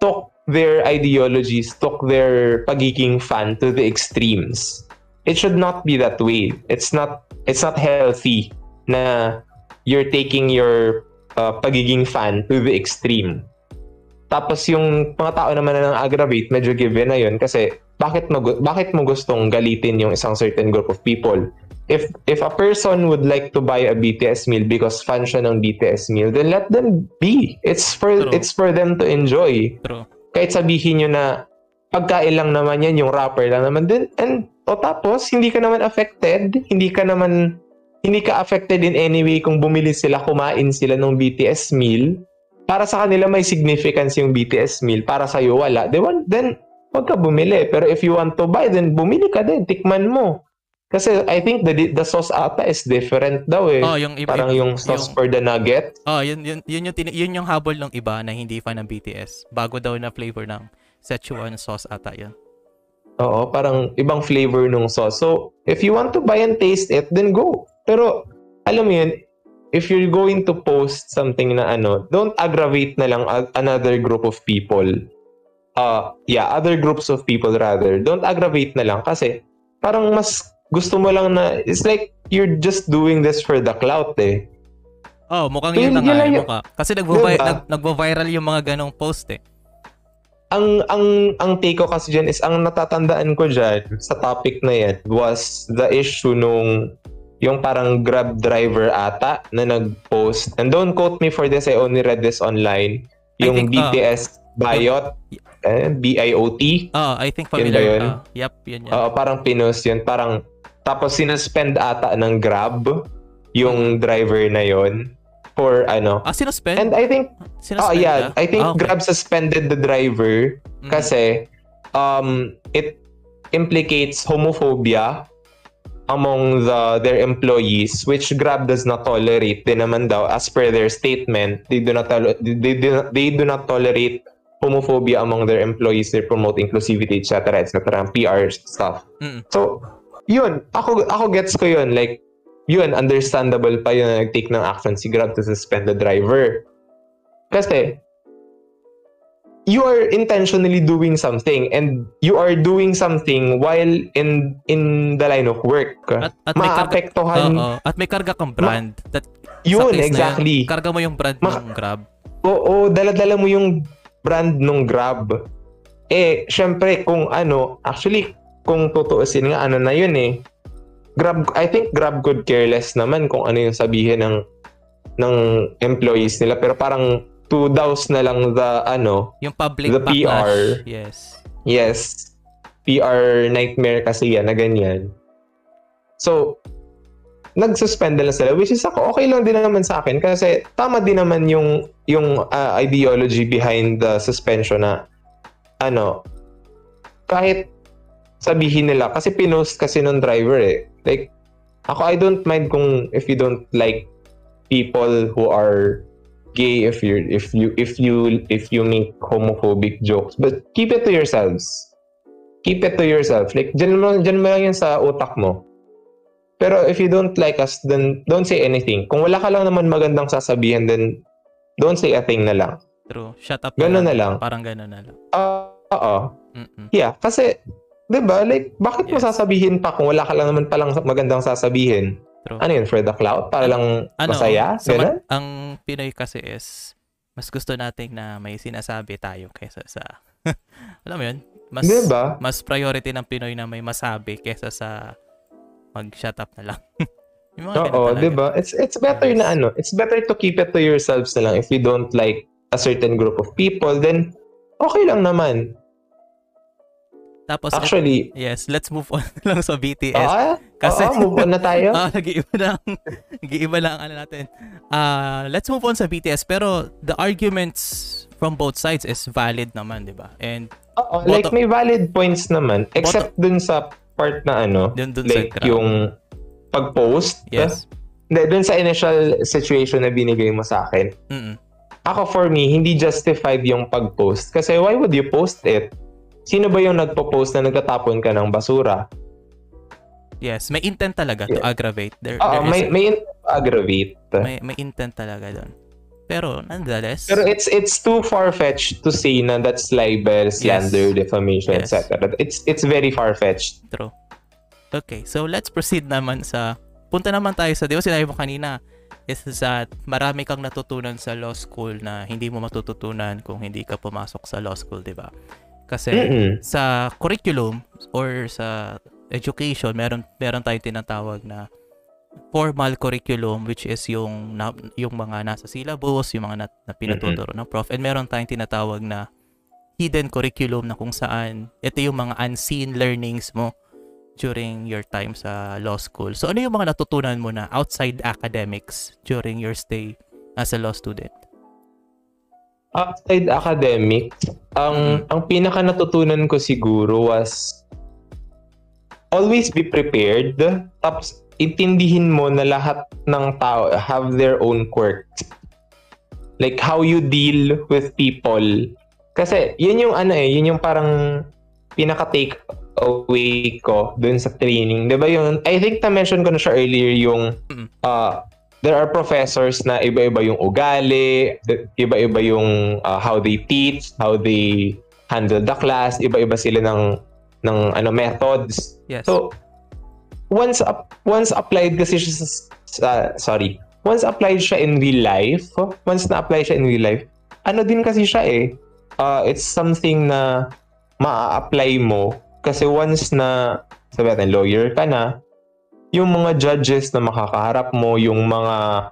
took their ideologies, took their pagiging fan to the extremes. It should not be that way. It's not healthy na you're taking your pagiging fan to the extreme. Tapos yung mga tao naman na nang-aggravate, medyo given na yun kasi bakit mo gustong galitin yung isang certain group of people? If a person would like to buy a BTS meal because fan siya ng BTS meal, then let them be. It's for them to enjoy. True. Kahit sabihin nyo na pagkain lang naman yan, yung rapper lang naman din, and o tapos, hindi ka affected in any way kung bumili sila, kumain sila ng BTS meal. Para sa kanila may significance yung BTS meal, para sa'yo wala. Then, wag ka bumili. Pero if you want to buy, then bumili ka din, tikman mo. Kasi I think the sauce ata is different daw eh. Oh, parang yung sauce for the nugget. Oh, yun yung habol ng iba na hindi fan ng BTS. Bago daw na flavor ng Szechuan sauce ata yun. Oo, parang ibang flavor nung sauce. So, if you want to buy and taste it, then go. Pero, alam mo yun, if you're going to post something na don't aggravate na lang another group of people. Other groups of people rather. Don't aggravate na lang kasi parang mas gusto mo lang na, it's like you're just doing this for the clout eh. Oh, mukhang yun na nga yung mukha. Kasi nagbo-viral yung mga ganong post eh. Ang take ko kasi dyan is, ang natatandaan ko dyan sa topic na yan was the issue nung yung parang Grab driver ata na nag-post. And don't quote me for this, I only read this online. Yung BTS Biot, BIOT. I think familiar. Yun. Yep, yun. Parang pinost yun. Parang, tapos sinuspend ata ng Grab yung driver na yun. For ano? Sinuspend? And I think Grab suspended the driver kasi it implicates homophobia among their employees, which Grab does not tolerate din naman daw, as per their statement. They do not tolerate homophobia among their employees. They promote inclusivity, etc. PR stuff. Mm-mm. So yun, ako gets ko yun, like yun, understandable pa yun na nag-take ng action si Grab to suspend the driver. Kasi, you are intentionally doing something and you are doing something while in the line of work. At maapektuhan. At may karga kang brand. Yun, exactly. Yun, karga mo yung brand ng Grab. Oo, dala-dala mo yung brand ng Grab. Eh, syempre, kung tutuusin nga, ano na yun eh. Grab, I think Grab could care less naman kung ano yung sabihin ng employees nila, pero parang to douse na lang yung public backlash. PR. Yes. PR nightmare kasi yan na ganyan. So nag-suspend na sila, which is ako okay lang din naman sa akin kasi tama din naman yung ideology behind the suspension na kahit sabihin nila kasi pinost kasi nung driver eh. Like, ako, I don't mind kung if you don't like people who are gay, if you make homophobic jokes, but keep it to yourselves. Keep it to yourself. Like, dyan mo lang yan sa utak mo. Pero if you don't like us, then don't say anything. Kung wala ka lang naman magandang sasabihin, then don't say a thing na lang. True. Shut up. Ganun na lang. Parang ganun na lang. Oo. Yeah, kasi Diba? Like, bakit mo sasabihin pa kung wala ka lang naman palang magandang sasabihin? True. Ano yun, for the clout? Para lang masaya? Ang Pinoy kasi is, mas gusto natin na may sinasabi tayo kaysa sa, alam mo yun? Mas, diba? Mas priority ng Pinoy na may masabi kaysa sa mag-shut up na lang. Oo, diba? It's better na ano, it's better to keep it to yourselves na lang. If you don't like a certain group of people, then okay lang naman. Tapos actually, yes, let's move on lang sa BTS. Kasi move on na tayo. Nag-iiba lang ano natin. Let's move on sa BTS, pero the arguments from both sides is valid naman, 'di ba? And like may valid points naman except dun sa part na ano, dun like yung pag-post. Yes. Dun sa initial situation na binigay mo sa akin. Mm-mm. Ako for me, hindi justified yung pag-post kasi why would you post it? Sino ba yung nagpo-post na nagtatapon ka ng basura? Yes, may intent talaga to aggravate. There may intent to aggravate. May intent talaga doon. Pero nonetheless... Pero it's too far-fetched to say na that's libel, slander, defamation, etc. It's very far-fetched. True. Okay, so let's proceed naman sa... Punta naman tayo sa... Di ba sinabi mo kanina is that marami kang natutunan sa law school na hindi mo matututunan kung hindi ka pumasok sa law school, di ba? Kasi sa curriculum or sa education, meron tayong tinatawag na formal curriculum, which is yung mga nasa syllabus, yung mga na pinatuturo ng prof. And meron tayong tinatawag na hidden curriculum na kung saan ito yung mga unseen learnings mo during your time sa law school. So ano yung mga natutunan mo na outside academics during your stay as a law student? Outside academics, ang pinaka natutunan ko siguro was always be prepared. Tapos intindihin mo na lahat ng tao have their own quirks. Like how you deal with people. Kasi yun yung ano eh, yun yung parang pinaka take away ko dun sa training. Diba yun? I think na-mention ko na siya earlier yung there are professors na iba-iba yung ugali, iba-iba yung how they teach, how they handle the class, iba-iba sila ng ano methods. Yes. So once applied kasi siya once applied siya in real life, ano din kasi siya eh. It's something na ma-apply mo kasi once na sabi natin lawyer ka na, yung mga judges na makakaharap mo, yung mga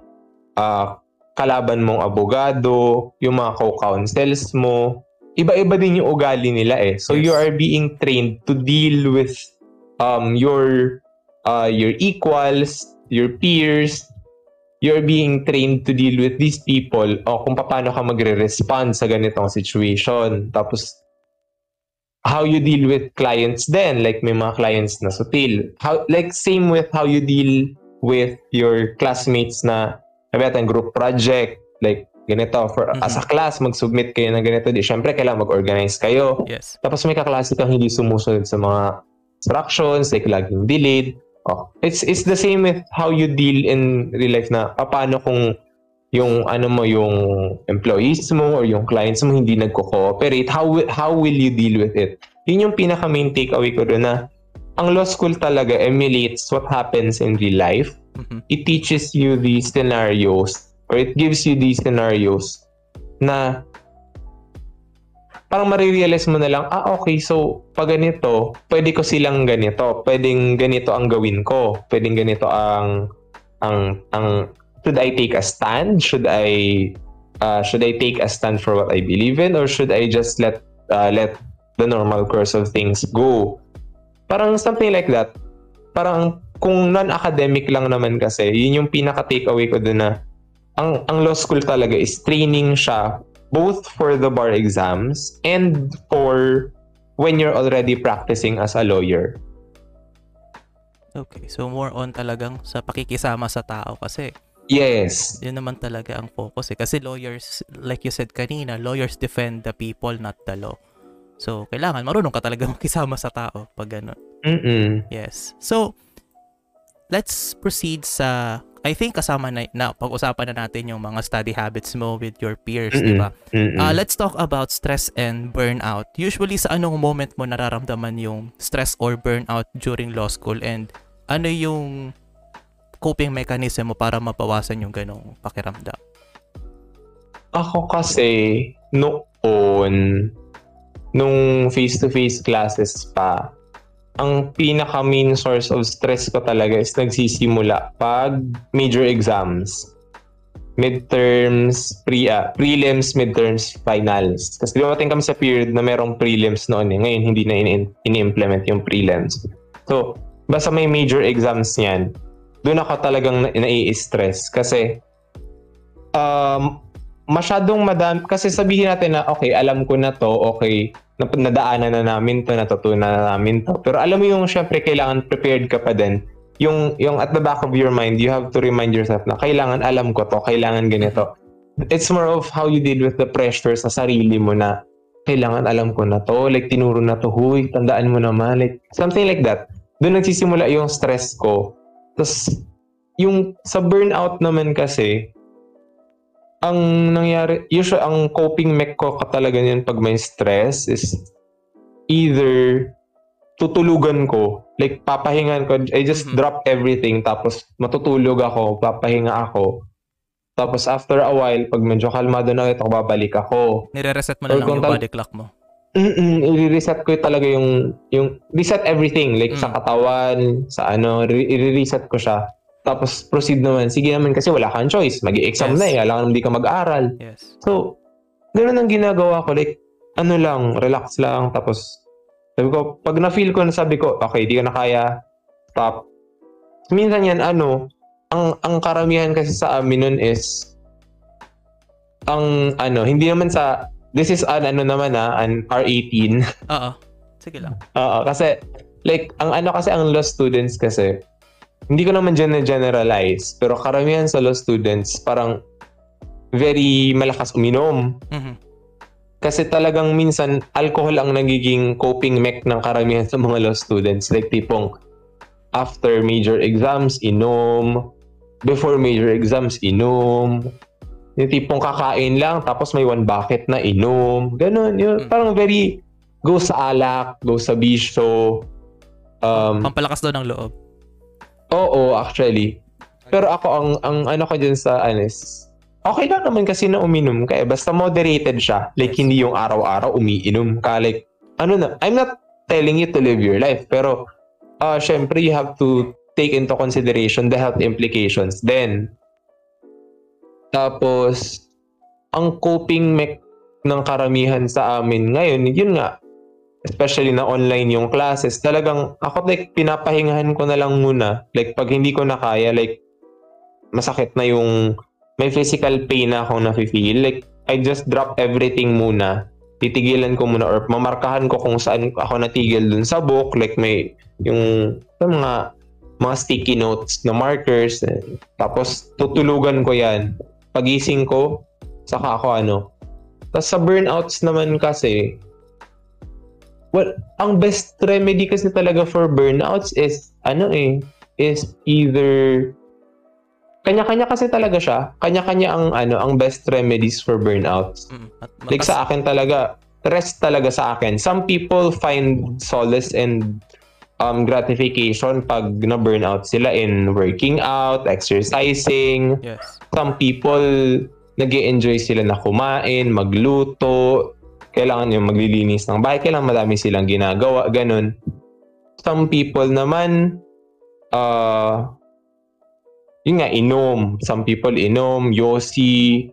kalaban mong abogado, yung mga co-counsels mo, iba-iba din yung ugali nila eh. So you are being trained to deal with your equals, your peers. You're being trained to deal with these people o kung paano ka magre-respond sa ganitong situation. Tapos how you deal with clients then, like may mga clients na sutil. How, like same with how you deal with your classmates na nabiatan group project, like ganito, for as a class, mag-submit kayo ng ganito, di syempre kailangan mag-organize kayo. Yes. Tapos may kaklase kang hindi sumusunod sa mga instructions, like laging delayed. It's the same with how you deal in real life na paano kung yung ano mo, yung employees mo or yung clients mo hindi nagko-cooperate, how will you deal with it? Yun yung pinaka main takeaway ko doon na ang law school talaga emulates what happens in real life. It teaches you these scenarios or it gives you these scenarios na parang marirealize mo na lang, okay, so pag ganito, pwede ko silang ganito, pwedeng ganito ang gawin ko, pwedeng ganito ang should I take a stand? Should I take a stand for what I believe in, or should I just let the normal course of things go? Parang something like that. Parang kung non-academic lang naman kasi, yun yung pinaka takeaway ko dun na ang law school talaga is training siya both for the bar exams and for when you're already practicing as a lawyer. Okay, so more on talagang sa pakikisama sa tao kasi. Yes. Yun naman talaga ang focus eh. Kasi lawyers, like you said kanina, lawyers defend the people, not the law. So, kailangan marunong ka talaga makisama sa tao pag ganun. Yes. So, let's proceed sa I think kasama na pag-usapan na natin yung mga study habits mo with your peers, di ba? Let's talk about stress and burnout. Usually, sa anong moment mo nararamdaman yung stress or burnout during law school? And ano yung coping mechanism mo para mabawasan yung ganong pakiramdam? Ako kasi, noon, nung face-to-face classes pa, ang pinaka-main source of stress ko talaga is nagsisimula pag major exams. Midterms, prelims, midterms, finals. Kasi dumating kami sa period na merong prelims noon eh. Ngayon, hindi na ini-implement yung prelims. So, basta may major exams niyan, doon ako talagang nai-stress. Kasi, masyadong madami. Kasi sabihin natin na, okay, alam ko na to, okay, nadaanan na namin to, natutunan na namin to. Pero alam mo yung syempre kailangan prepared ka pa din. Yung at the back of your mind, you have to remind yourself na kailangan alam ko to, kailangan ganito. It's more of how you deal with the pressure sa sarili mo na kailangan alam ko na to, like tinuro na to, huy, tandaan mo naman, like something like that. Doon nagsisimula yung stress ko. Tapos yung sa burnout naman kasi, ang nangyari, usually ang coping mech ko talaga niyan pag may stress is either tutulugan ko, like papahingan ko, I just drop everything, tapos matutulog ako, papahinga ako. Tapos after a while, pag medyo kalmado na ito, babalik ako. Nire-reset mo na lang yung body clock mo. I-reset ko talaga yung reset everything, like sa katawan, sa ano, i-reset ko siya. Tapos proceed naman. Sige naman kasi wala kang choice. Mag-i-exam na eh. Alam naman di ka mag-aral. Yes. So, ganoon ang ginagawa ko. Like, ano lang, relax lang. Tapos, sabi ko, pag na-feel ko, sabi ko, okay, di ka na kaya. Stop. Minsan yan, ano, ang karamihan kasi sa amin nun is, ang, ano, hindi naman sa, this is an, ano naman ah, an R18. Oo. Sige lang. Oo. Kasi, like, ang ano kasi, ang law students kasi, hindi ko naman generalize, pero karamihan sa law students, parang very malakas uminom. Kasi talagang minsan, alcohol ang nagiging coping mech ng karamihan sa mga law students. Like tipong, after major exams, inom. Before major exams, inom. Yung tipong kakain lang, tapos may one bucket na inom. Ganun. Yun, parang very, go sa alak, go sa bisyo. Pampalakas daw ng loob. Oo, actually. Pero ako, ang ano ko dyan sa anis, okay lang naman kasi na uminom ka eh. Basta moderated siya. Like, hindi yung araw-araw umiinom ka. Like, ano na, I'm not telling you to live your life. Pero, syempre, you have to take into consideration the health implications. Then, tapos, ang coping mech ng karamihan sa amin ngayon, yun nga, especially na online yung classes, talagang ako like pinapahingahan ko na lang muna. Like pag hindi ko na kaya, like masakit na yung may physical pain na akong nafe-feel. Like I just drop everything muna. Titigilan ko muna or mamarkahan ko kung saan ako natigil dun sa book. Like may yung mga sticky notes na markers. Tapos tutulugan ko yan. Pagising ko, saka ako ano. Tapos sa burnouts naman kasi, well, ang best remedy kasi talaga for burnouts is, is either, kanya-kanya kasi talaga siya. Kanya-kanya ang best remedies for burnouts. Like sa akin talaga, rest talaga sa akin. Some people find solace and gratification pag na-burnout sila in working out, exercising. Yes. Some people, nag-enjoy sila na kumain, magluto, kailangan yung maglilinis ng bahay, kailangan madami silang ginagawa, ganun. Some people naman, yun nga, inom. Some people inom, yosi.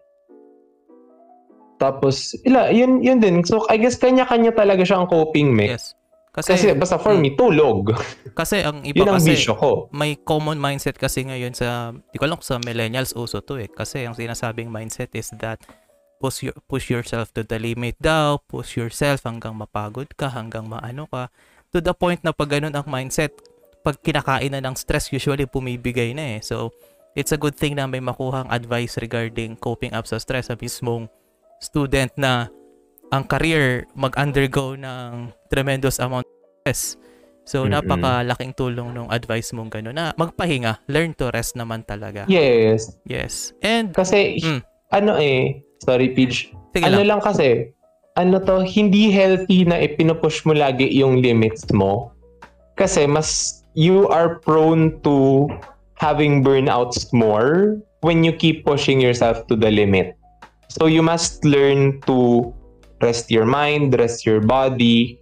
Tapos, yun din. So, I guess, kanya-kanya talaga siyang coping mech. Yes. Kasi basta for me, tulog. Kasi ang iba ang kasi, may common mindset kasi ngayon sa, di ko alam sa millennials also to eh. Kasi ang sinasabing mindset is that, push yourself to the limit daw, push yourself hanggang mapagod ka, hanggang maano ka. To the point na pag ganun ang mindset, pag kinakain na ng stress, usually pumibigay na eh. So, it's a good thing na may makuhang advice regarding coping up sa stress sa mismong student na ang career mag-undergo ng tremendous amount of stress. So, napakalaking tulong nung advice mong gano'n na magpahinga, learn to rest naman talaga. Yes. Yes. And kasi, sorry, Pidge. Lang kasi, hindi healthy na ipinopush mo lagi yung limits mo. Kasi mas, you are prone to having burnouts more when you keep pushing yourself to the limit. So, you must learn to rest your mind, rest your body,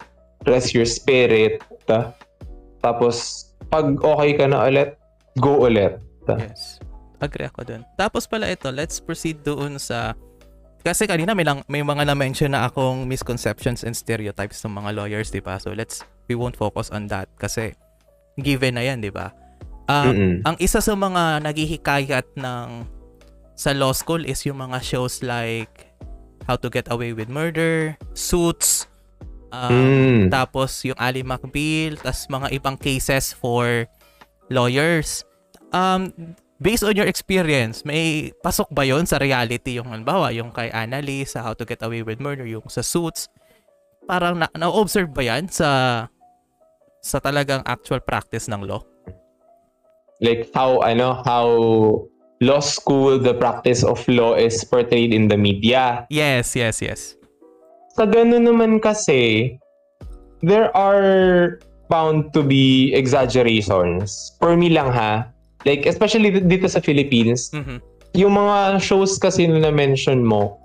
rest your spirit. Tapos, pag okay ka na ulit, go ulit. Yes. Agree ako dun. Tapos pala ito, let's proceed doon sa... Kasi kanina may mga na-mention na akong misconceptions and stereotypes ng mga lawyers, di ba? So, we won't focus on that kasi given na yan, di ba? Ang isa sa mga naghihikayat sa law school is yung mga shows like How to Get Away with Murder, Suits, tapos yung Ali McBeal, tas mga ibang cases for lawyers. Based on your experience, may pasok ba yon sa reality? Yung halimbawa, yung kay Annalie sa How to Get Away with Murder, yung sa Suits, parang na-observe ba yan sa talagang actual practice ng law? Like how law school, the practice of law is portrayed in the media. Yes. Sa ganun naman kasi, there are bound to be exaggerations. For me lang ha. Like, especially dito sa Philippines, yung mga shows kasi na na-mention mo,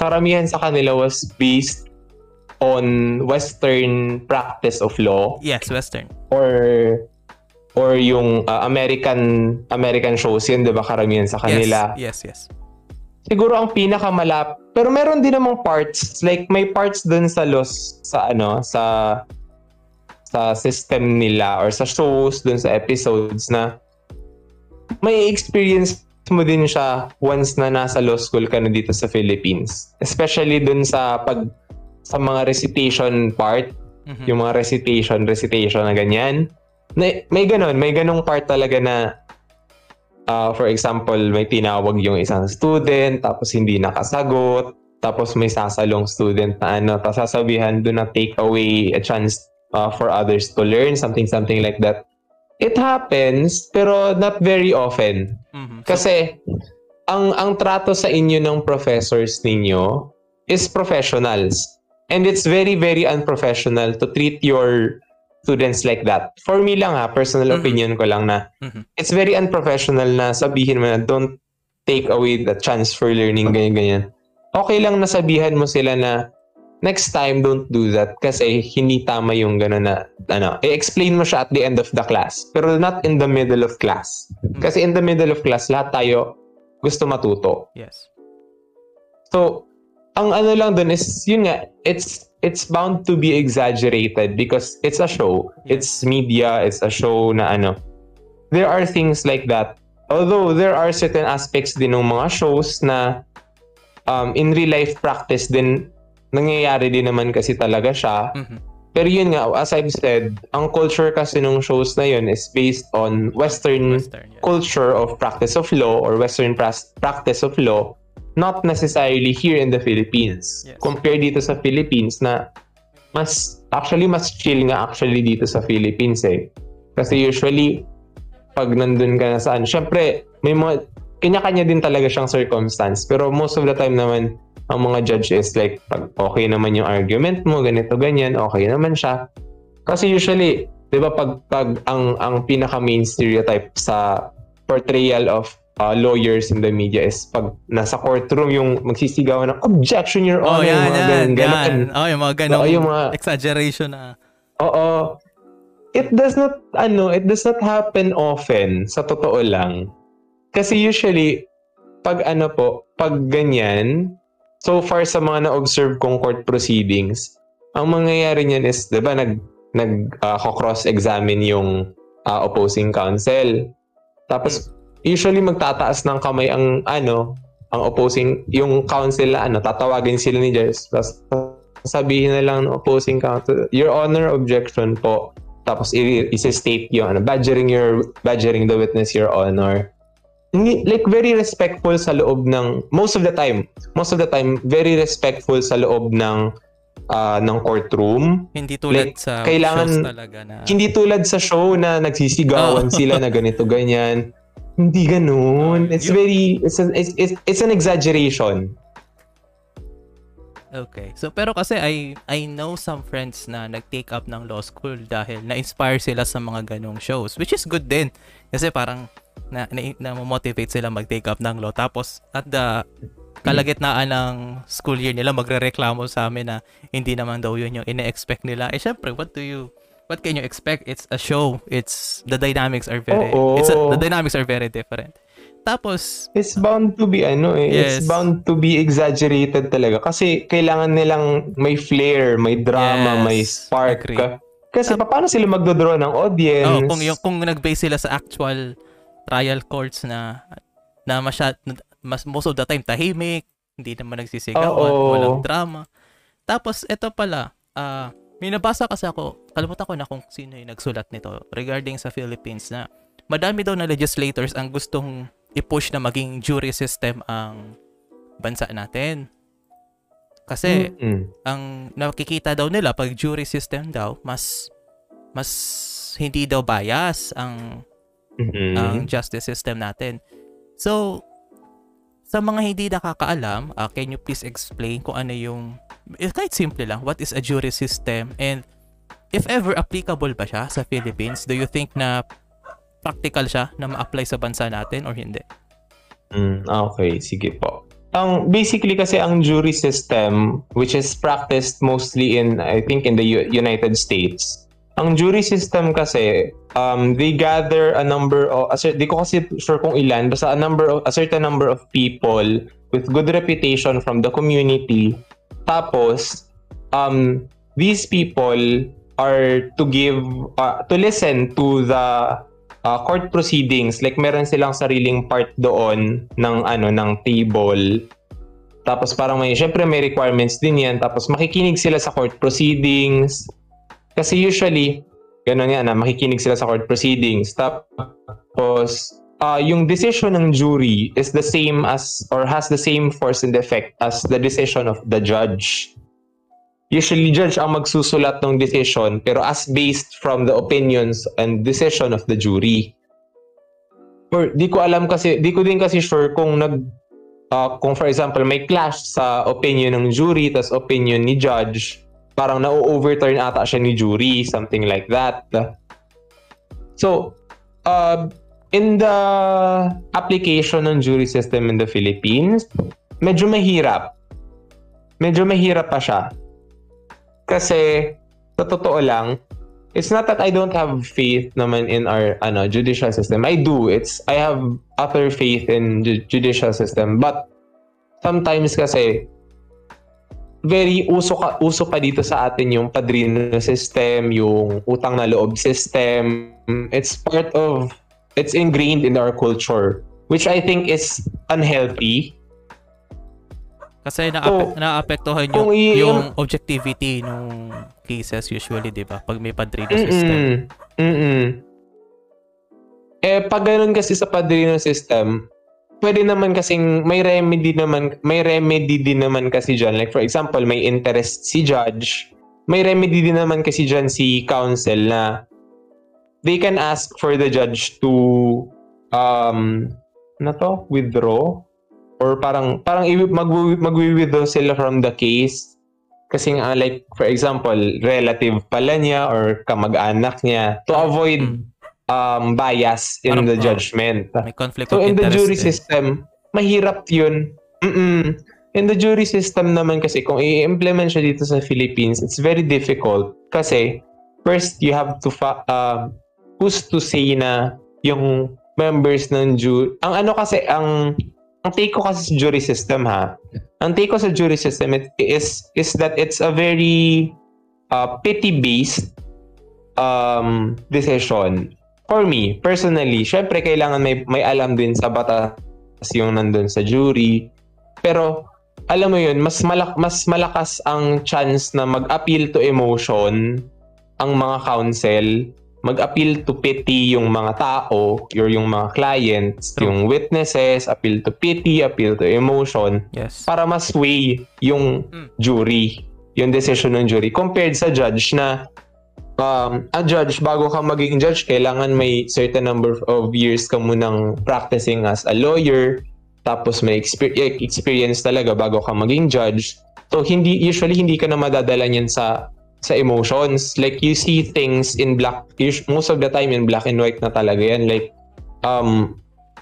karamihan sa kanila was based on Western practice of law. Yes, Western. Or yung American shows yun, di ba? Karamihan sa kanila. Yes. Siguro ang pinakamalap, pero meron din namang parts, like may parts dun sa laws, sa system nila or sa shows dun sa episodes na may experience mo din siya once na nasa law school ka na dito sa Philippines, especially dun sa mga recitation part, yung mga recitation na ganyan, may ganong part talaga na for example, may tinawag yung isang student, tapos hindi nakasagot, tapos may sasalong student na tapos sasabihan doon na take away a chance for others to learn, something like that. It happens, pero not very often. Kasi, ang trato sa inyo ng professors ninyo is professionals. And it's very, very unprofessional to treat your students like that. For me lang ha, personal opinion ko lang na it's very unprofessional na sabihin mo na don't take away the chance for learning, ganyan-ganyan. Okay lang nasabihan mo sila na next time don't do that kasi hindi tama yung gano'n na i-explain mo siya at the end of the class pero not in the middle of class. Kasi in the middle of class lahat tayo gusto matuto. Yes. So, ang lang dun is yun nga, it's bound to be exaggerated because it's a show. It's media, it's a show na There are things like that. Although there are certain aspects din ng mga shows na in real life practice din, nangyayari din naman kasi talaga siya. Pero yun nga, as I've said, ang culture kasi ng shows na yun is based on Western culture of practice of law or Western practice of law. Not necessarily here in the Philippines. Yes. Compared dito sa Philippines na mas chill nga actually dito sa Philippines eh. Kasi usually, pag nandun ka na saan, syempre, may mga, kanya-kanya din talaga siyang circumstance. Pero most of the time naman, ang mga judge is like, pag okay naman yung argument mo, ganito, ganyan, okay naman siya. Kasi usually, di ba pag ang pinaka-main stereotype sa portrayal of lawyers in the media is pag nasa courtroom yung magsisigawan ng objection, your honor, yung mga exaggeration na. Oo. It does not happen often, sa totoo lang. Kasi usually pag ganyan, so far sa mga na-observe kong court proceedings, ang mangyayari niyan is 'di ba nag cross-examine yung opposing counsel. Tapos usually magtataas ng kamay ang opposing yung counsel na tatawagin sila ni judge, tapos sabihin na lang ng opposing counsel, your honor, objection po, tapos i-state yung badgering the witness, your honor. Like very respectful sa loob ng most of the time very respectful sa loob ng ng courtroom. Hindi tulad like, sa shows talaga na... Hindi tulad sa show na nagsisigawan sila na ganito, ganyan. Hindi ganun. It's very... It's an exaggeration. Okay. So, pero kasi I know some friends na nag-take up ng law school dahil na-inspire sila sa mga ganong shows. Which is good din. Kasi parang na-motivate sila mag-take up ng law. Tapos, at the... kalagitnaan ng school year nila magrereklamo sa amin na hindi naman daw yun yung ina-expect nila. Eh syempre, what can you expect? It's a show. It's the dynamics are very the dynamics are very different. Tapos it's bound to be yes. It's bound to be exaggerated talaga kasi kailangan nilang may flair, may drama, yes, may spark. Kasi paano sila magdo-draw ng audience? Oh, kung nag-base sila sa actual trial courts na most of the time tahimik, hindi naman nagsisigawan, walang drama. Tapos ito pala, may nabasa kasi ako, kalimutan ko na kung sino yung nagsulat nito regarding sa Philippines na madami daw na legislators ang gustong i-push na maging jury system ang bansa natin. Kasi ang nakikita daw nila pag jury system daw, mas hindi daw bias ang justice system natin. So sa mga hindi nakakaalam, can you please explain kung ano yung, kahit simple lang, what is a jury system and if ever applicable ba siya sa Philippines? Do you think na practical siya na ma-apply sa bansa natin or hindi? Okay, sige po. Basically kasi ang jury system, which is practiced mostly in, I think, in the United States, ang jury system kasi, they gather a number of, di ko kasi sure kung ilan, basta a certain number of people with good reputation from the community. Tapos, these people are to listen to the court proceedings. Like, meron silang sariling part doon ng table. Tapos parang syempre may requirements din yan. Tapos makikinig sila sa court proceedings. Kasi usually, gano'n nga na, makikinig sila sa court proceedings. Tapos, yung decision ng jury is the same as, or has the same force and effect as the decision of the judge. Usually, judge ang magsusulat ng decision, pero as based from the opinions and decision of the jury. Or, di ko din kasi sure kung kung for example, may clash sa opinion ng jury, tas opinion ni judge, parang na-overturn ata siya ni jury, something like that. So, in the application ng jury system in the Philippines, medyo mahirap. Medyo mahirap pa siya. Kasi, sa totoo lang, it's not that I don't have faith naman in our judicial system. I do. I have utter faith in judicial system. But, sometimes kasi, very uso pa dito sa atin yung padrino system, yung utang na loob system. It's ingrained in our culture, which I think is unhealthy. Kasi naapektuhan yung objectivity ng cases usually, di ba? Pag may padrino system. Pag ganun kasi sa padrino system, pwede naman kasing may remedy din naman kasi dyan. Like for example, may interest si judge. May remedy din naman kasi dyan si counsel na they can ask for the judge to withdraw or parang mag-withdraw sila from the case kasi like for example, relative pala niya or kamag-anak niya to avoid bias in the judgment. May conflict of interest. So in the jury system, mahirap yun. In the jury system naman kasi, kung i-implement siya dito sa Philippines, it's very difficult. Kasi, first, you have to who's to say na yung members ng jury. Ang take ko kasi sa jury system, ha? Ang take ko sa jury system is that it's a very pity-based decision. For me, personally, syempre kailangan may alam din sa batas yung nandun sa jury. Pero, alam mo yun, mas malakas ang chance na mag-appeal to emotion ang mga counsel, mag-appeal to pity yung mga tao, yung mga clients, yung witnesses, appeal to pity, appeal to emotion, yes, para mas weigh yung jury. yung decision ng jury compared sa judge na a judge, bago ka maging judge, kailangan may certain number of years ka munang practicing as a lawyer, tapos may experience talaga bago ka maging judge. So usually hindi ka na madadala niyan sa emotions. Like you see things in black, most of the time in black and white na talaga yan. Like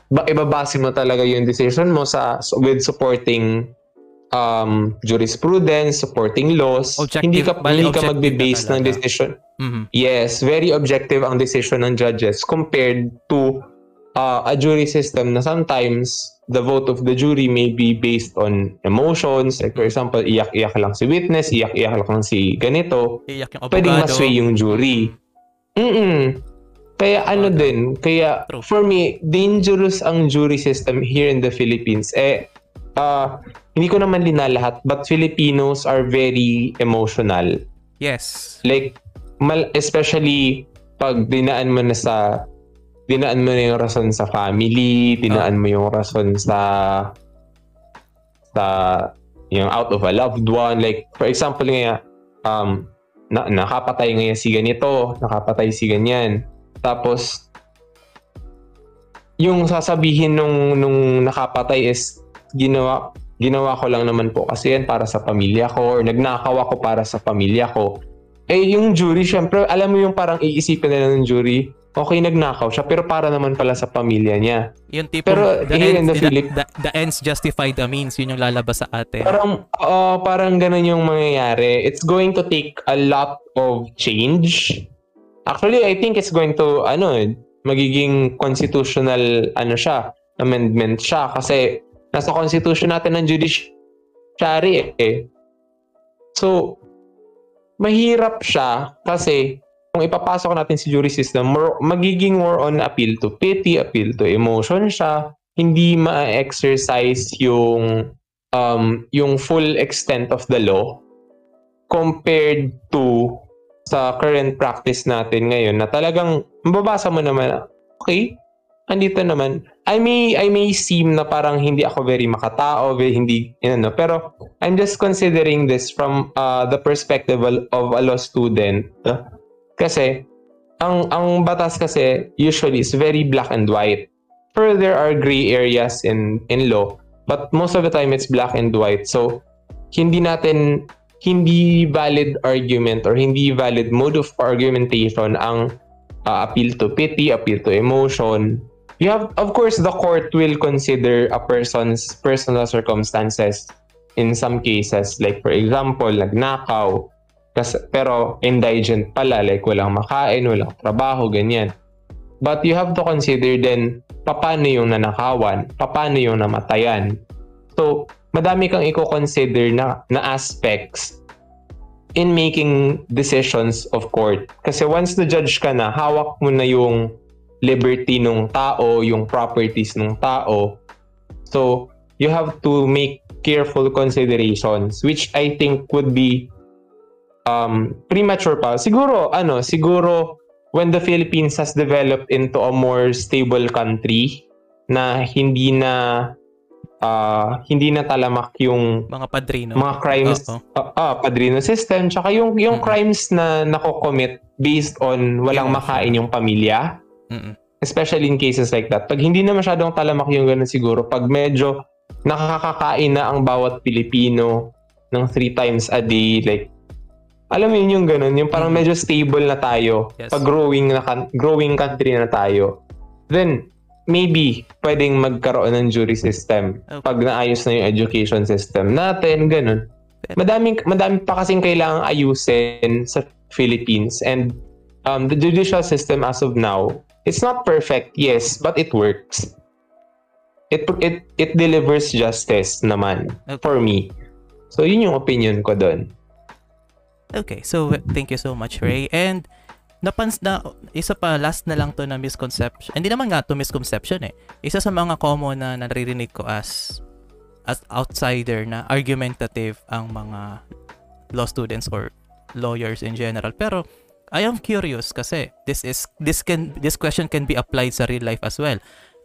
ibabase mo talaga yung decision mo with supporting jurisprudence, supporting laws. Objective, hindi ka magbe-base ng decision. Mm-hmm. Yes, very objective ang decision ng judges compared to a jury system na sometimes the vote of the jury may be based on emotions. Like for example, iyak-iyak lang si witness, iyak-iyak lang si ganito. Pwedeng masway yung jury. Mm-mm. Kaya ano din, kaya for me, dangerous ang jury system here in the Philippines. Hindi ko naman linalahat, but Filipinos are very emotional. Yes. Like, especially pag dinaan mo na yung rason sa family, dinaan mo yung rason sa yung out of a loved one. Like for example nga nakapatay nga si ganito, nakapatay si ganyan. Tapos yung sasabihin nung nakapatay is ginawa ko lang naman po kasi yan para sa pamilya ko, or nagnakaw ako para sa pamilya ko. Yung jury, syempre, alam mo yung parang iisipin na ng jury, okay, nagnakaw siya, pero para naman pala sa pamilya niya. Yung tipo, pero the ends justify the means, yun yung lalabas sa atin. Parang ganun yung mangyayari. It's going to take a lot of change. Actually, I think it's going to, magiging constitutional, amendment siya. Kasi nasa constitution natin ng judiciary eh. So, mahirap siya kasi kung ipapasok natin si jury system, magiging more on appeal to pity, appeal to emotion siya. Hindi ma-exercise yung full extent of the law compared to sa current practice natin ngayon na talagang mababasa mo naman, okay, andito naman. I may seem na parang hindi ako very makatao, pero I'm just considering this from the perspective of a law student. Kasi ang batas kasi usually is very black and white. Sure, there are gray areas in law, but most of the time it's black and white. So hindi valid argument or hindi valid mode of argumentation ang appeal to pity, appeal to emotion. You have, of course, the court will consider a person's personal circumstances in some cases. Like, for example, nagnakaw, pero indigent pala, like walang makain, walang trabaho, ganyan. But you have to consider then, paano yung nanakawan, paano yung namatayan. So, madami kang i-consider na aspects in making decisions of court. Kasi once the judge ka na, hawak mo na yung liberty nung tao, yung properties nung tao. So, you have to make careful considerations, which I think would be premature pa. Siguro, when the Philippines has developed into a more stable country, na hindi na talamak yung mga padrino, mga crimes, padrino system, tsaka yung crimes na nako-commit based on walang makain yung pamilya. Mm-mm. Especially in cases like that. Pag hindi na masyadong talamak yung ganun siguro, pag medyo nakakakain na ang bawat Pilipino ng 3 times a day, like, alam mo yun yung ganun, yung parang medyo stable na tayo, yes. Pag growing country na tayo, then maybe pwedeng magkaroon ng jury system, okay. Pag naayos na yung education system natin, ganun. Madami pa kasing kailangang ayusin sa Philippines, and the judicial system as of now, it's not perfect, yes, but it works. It delivers justice naman, okay, for me. So yun yung opinion ko doon. Okay, so thank you so much, Ray. And isa pa, last na lang to na misconception. Hindi naman nga to misconception eh. Isa sa mga common na naririnig ko as outsider na argumentative ang mga law students or lawyers in general. Pero I am curious kasi this question can be applied sa real life as well.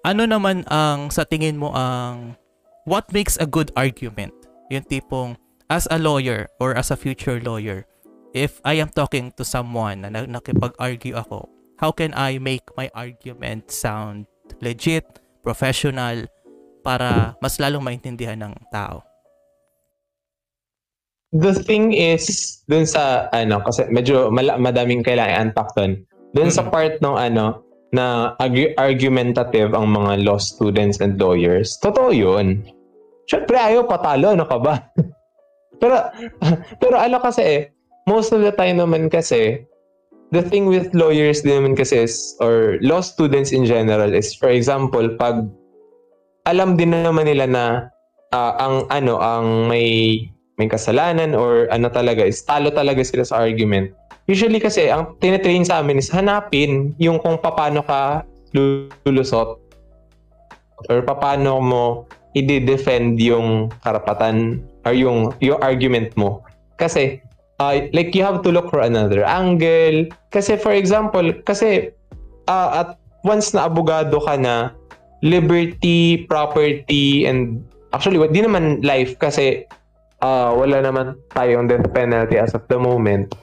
Ano naman ang sa tingin mo ang what makes a good argument? Yung tipong as a lawyer or as a future lawyer, if I am talking to someone na nakipag-argue ako, how can I make my argument sound legit, professional, para mas lalong maintindihan ng tao? The thing is, dun sa, ano, kasi medyo madaming kailangan i-unpack dun. Dun sa part ng, ano, na argumentative ang mga law students and lawyers, totoo yun. Siyempre, ayaw patalo, ano ka ba? pero ano kasi eh, most of the time naman kasi, the thing with lawyers din naman kasi is, or law students in general is, for example, pag alam din naman nila na ang may kasalanan or ano talaga is talo talaga sila sa argument. Usually kasi ang tinetrain sa amin is hanapin yung kung paano ka lulusot or paano mo i-defend yung karapatan or yung argument mo. Kasi like you have to look for another angle. Kasi for example, kasi at once na abogado ka na, liberty, property, and actually di naman life kasi wala naman tayong death penalty as of the moment.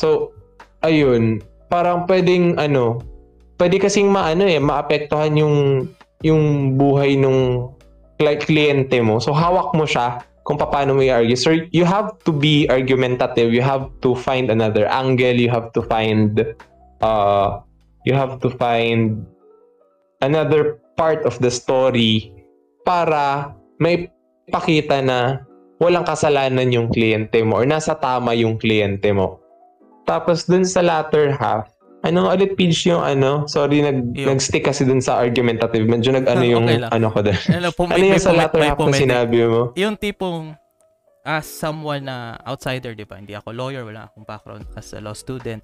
So, ayun, parang pwedeng ano, pwede kasing maapektuhan yung buhay nung kliyente mo. So, hawak mo siya kung paano mo i-argue. So, you have to be argumentative. You have to find another angle. You have to find another part of the story para may pakita na walang kasalanan yung kliyente mo or nasa tama yung kliyente mo. Tapos dun sa latter half, ano nga ulit page yung ano? Sorry, nag-stick kasi dun sa argumentative. Medyo nag-ano yung okay ano ko dun. Ano yung sa latter half na sinabi mo? Yung tipong as someone na outsider, di ba? Hindi ako lawyer, wala akong background as a law student.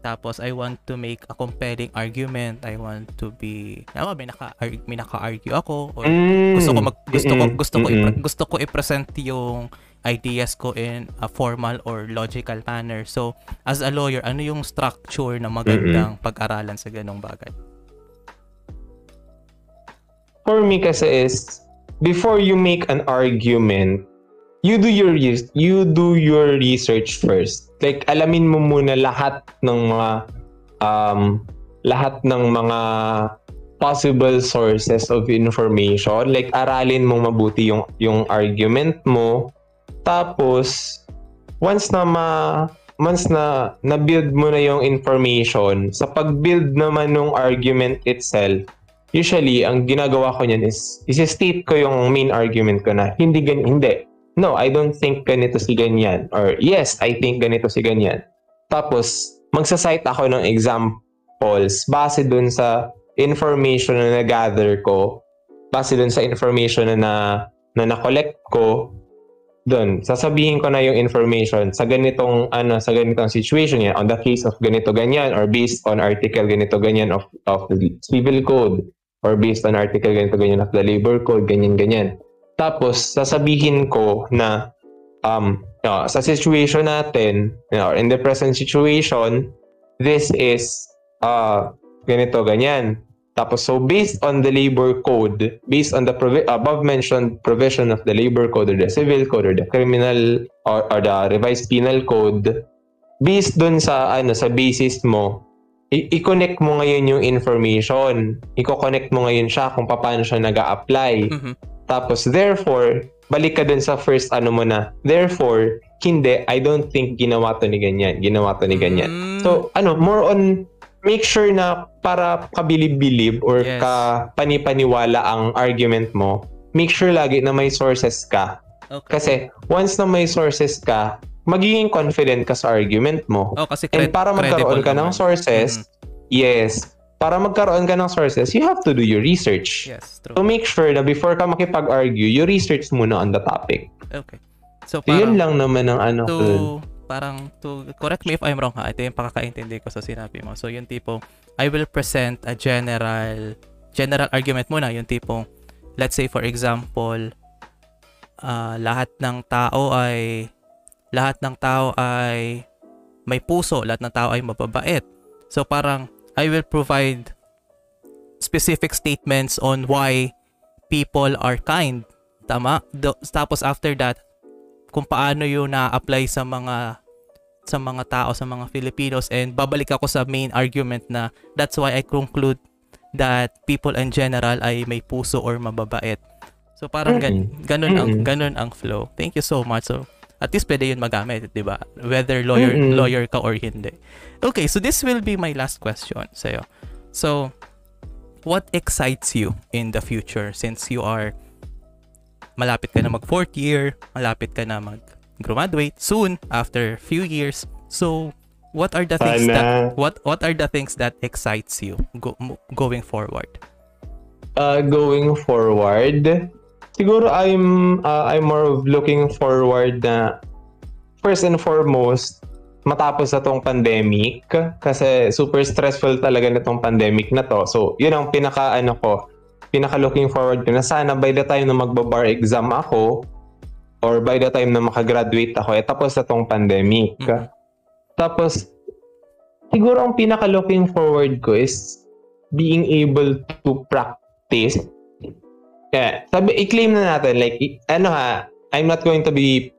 Tapos I want to make a compelling argument. I want to be, may naka-argue ako or gusto ko i-present yung ideas ko in a formal or logical manner. So, as a lawyer, ano yung structure na magandang pag-aralan sa ganong bagay? For me kasi is, before you make an argument, you do your research first. Like alamin mo muna lahat ng mga possible sources of information. Like aralin mo mabuti yung argument mo. Tapos once na na-build mo na yung information, sa pag-build naman ng argument itself, usually ang ginagawa ko niyan is i-state ko yung main argument ko na hindi. No, I don't think ganito si ganyan. Or, yes, I think ganito si ganyan. Tapos, magsasite ako ng examples base dun sa information na na-gather ko, base dun sa information na na-collect ko, dun, sasabihin ko na yung information sa ganitong situation yan, on the case of ganito-ganyan, or based on article ganito-ganyan of the civil code, or based on article ganito-ganyan of the labor code, ganyan-ganyan. Tapos, sasabihin ko na sa situation natin, in the present situation, this is ganito, ganyan. Tapos, so based on the labor code, based on the above-mentioned provision of the labor code or the civil code or the criminal or the revised penal code, based dun sa, sa basis mo, i-connect mo ngayon yung information. I-connect mo ngayon siya kung paano siya nag-a-apply. Tapos, therefore, balik ka dun sa first mo na, therefore, hindi, I don't think ginawa to ni ganyan. So, more on, make sure na para kabilib-bilib or kapanipaniwala ang argument mo, make sure lagi na may sources ka. Okay. Kasi, once na may sources ka, magiging confident ka sa argument mo. Oh, kasi and para magkaroon ka ng sources, you have to do your research. Yes, true. So make sure na before ka makipag-argue, you research muna on the topic. Okay. So parang, yun lang naman ang correct me if I'm wrong ha, ito yung pakakaintindi ko sa sinabi mo. So yung tipong, I will present a general argument muna. Yung tipong, let's say for example, lahat ng tao ay may puso, lahat ng tao ay mababait. So parang, I will provide specific statements on why people are kind. Tama? Tapos after that, kung paano yun na-apply sa mga tao, sa mga Filipinos. And babalik ako sa main argument na that's why I conclude that people in general ay may puso or mababait. So parang ganun ang flow. Thank you so much. So at least pwede yun magamit, di ba? Whether lawyer ka or hindi. Okay, so this will be my last question sa'yo. So, what excites you in the future since you are malapit ka na mag 4th year, malapit ka na mag graduate soon after few years. So what are the things that excites you going forward? Going forward, siguro I'm more of looking forward na first and foremost matapos na tong pandemic, kasi super stressful talaga na tong pandemic na to. So yun ang pinaka looking forward ko na sana by the time na magbabar exam ako or by the time na makagraduate ako, tapos na tong pandemic. Tapos, siguro ang pinaka-looking forward ko is being able to practice. Yeah, i-claim na natin, like, I'm not going to be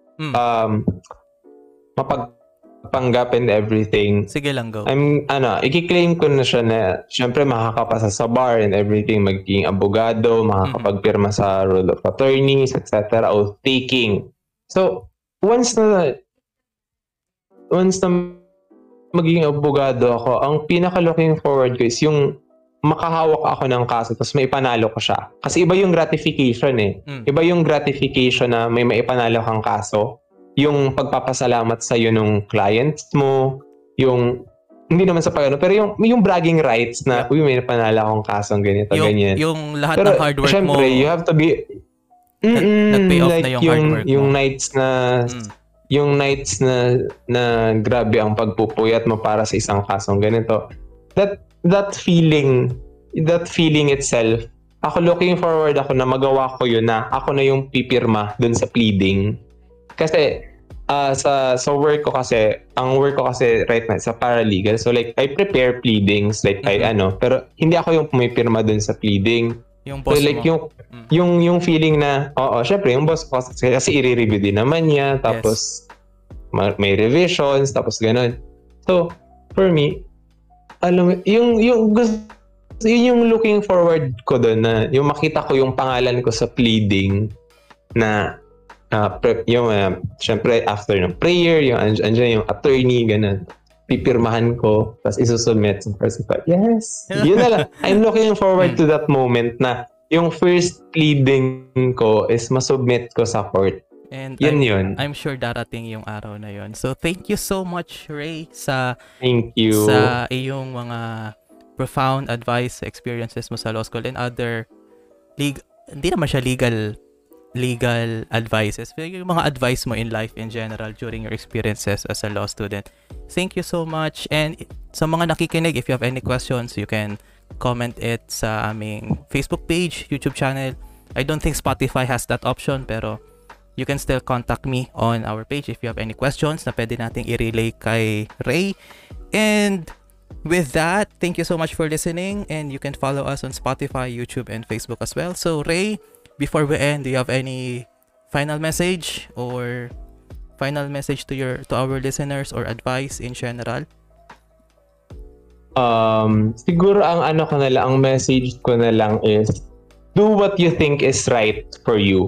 mapagpanggap and everything. Sige lang, go. I-claim ko na siya na, syempre, makakapasa sa bar and everything, magiging abogado, makakapagpirma sa role of attorneys, etc., oath-taking. So, once na magiging abogado ako, ang pinaka-looking forward ko is yung makahawak ako ng kaso tapos may ipanalo ko siya. Kasi iba yung gratification eh. Iba yung gratification na may maipanalo kang kaso. Yung pagpapasalamat sa'yo nung clients mo, yung, hindi naman sa pagano, pero yung bragging rights na, uy, may napanalo akong kaso, ganito, ganyan. Yung lahat pero, ng hard work syempre, mo. Pero syempre, you have to be, nag-pay off like na yung hard work yung mo. Nights na, yung nights na grabe ang pagpupuyat mo para sa isang kasong ganito. That feeling itself, ako looking forward ako na magawa ko yun na ako na yung pipirma dun sa pleading. Kasi sa work ko kasi, right now sa paralegal. So like I prepare pleadings like pero hindi ako yung pumipirma dun sa pleading. Yung boss so, like, mo. Yung feeling na, oo, syempre, yung boss ko kasi i-review din naman niya, tapos may revisions, tapos ganun. So, for me, alam mo, yung looking forward ko doon na yung makita ko yung pangalan ko sa pleading na syempre, after ng prayer, yung andyan yung attorney, ganun. Pipirmahan ko, tapos isusubmit sa first part. Yes! Yun na lang. I'm looking forward to that moment na yung first pleading ko is masubmit ko sa court. And I'm sure darating yung araw na yun. So, thank you so much, Ray, sa iyong mga profound advice, experiences mo sa law school and other hindi naman siya legal advices, yung mga advice mo in life in general during your experiences as a law student. Thank you so much. And sa mga nakikinig, if you have any questions, you can comment it sa aming Facebook page, YouTube channel. I don't think Spotify has that option, pero you can still contact me on our page if you have any questions na pwede nating i-relay kay Ray. And with that, thank you so much for listening, and you can follow us on Spotify, YouTube, and Facebook as well. So Ray, before we end, do you have any final message to our listeners or advice in general? Siguro ang message ko na lang is do what you think is right for you.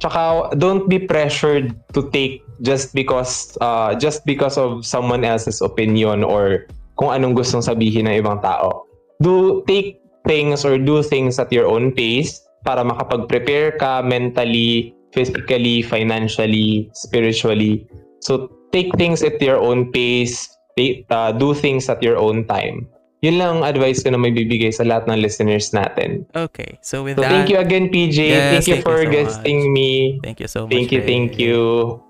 Tsaka don't be pressured to take just because of someone else's opinion or kung anong gustong sabihin ng ibang tao. Do things at your own pace, para makapag-prepare ka mentally, physically, financially, spiritually. So, take things at your own pace. Do things at your own time. Yun lang ang advice ko na may bibigay sa lahat ng listeners natin. Okay. So, thank you again, PJ. Yes, thank you for guesting me. Thank you so much. Thank you, Ray.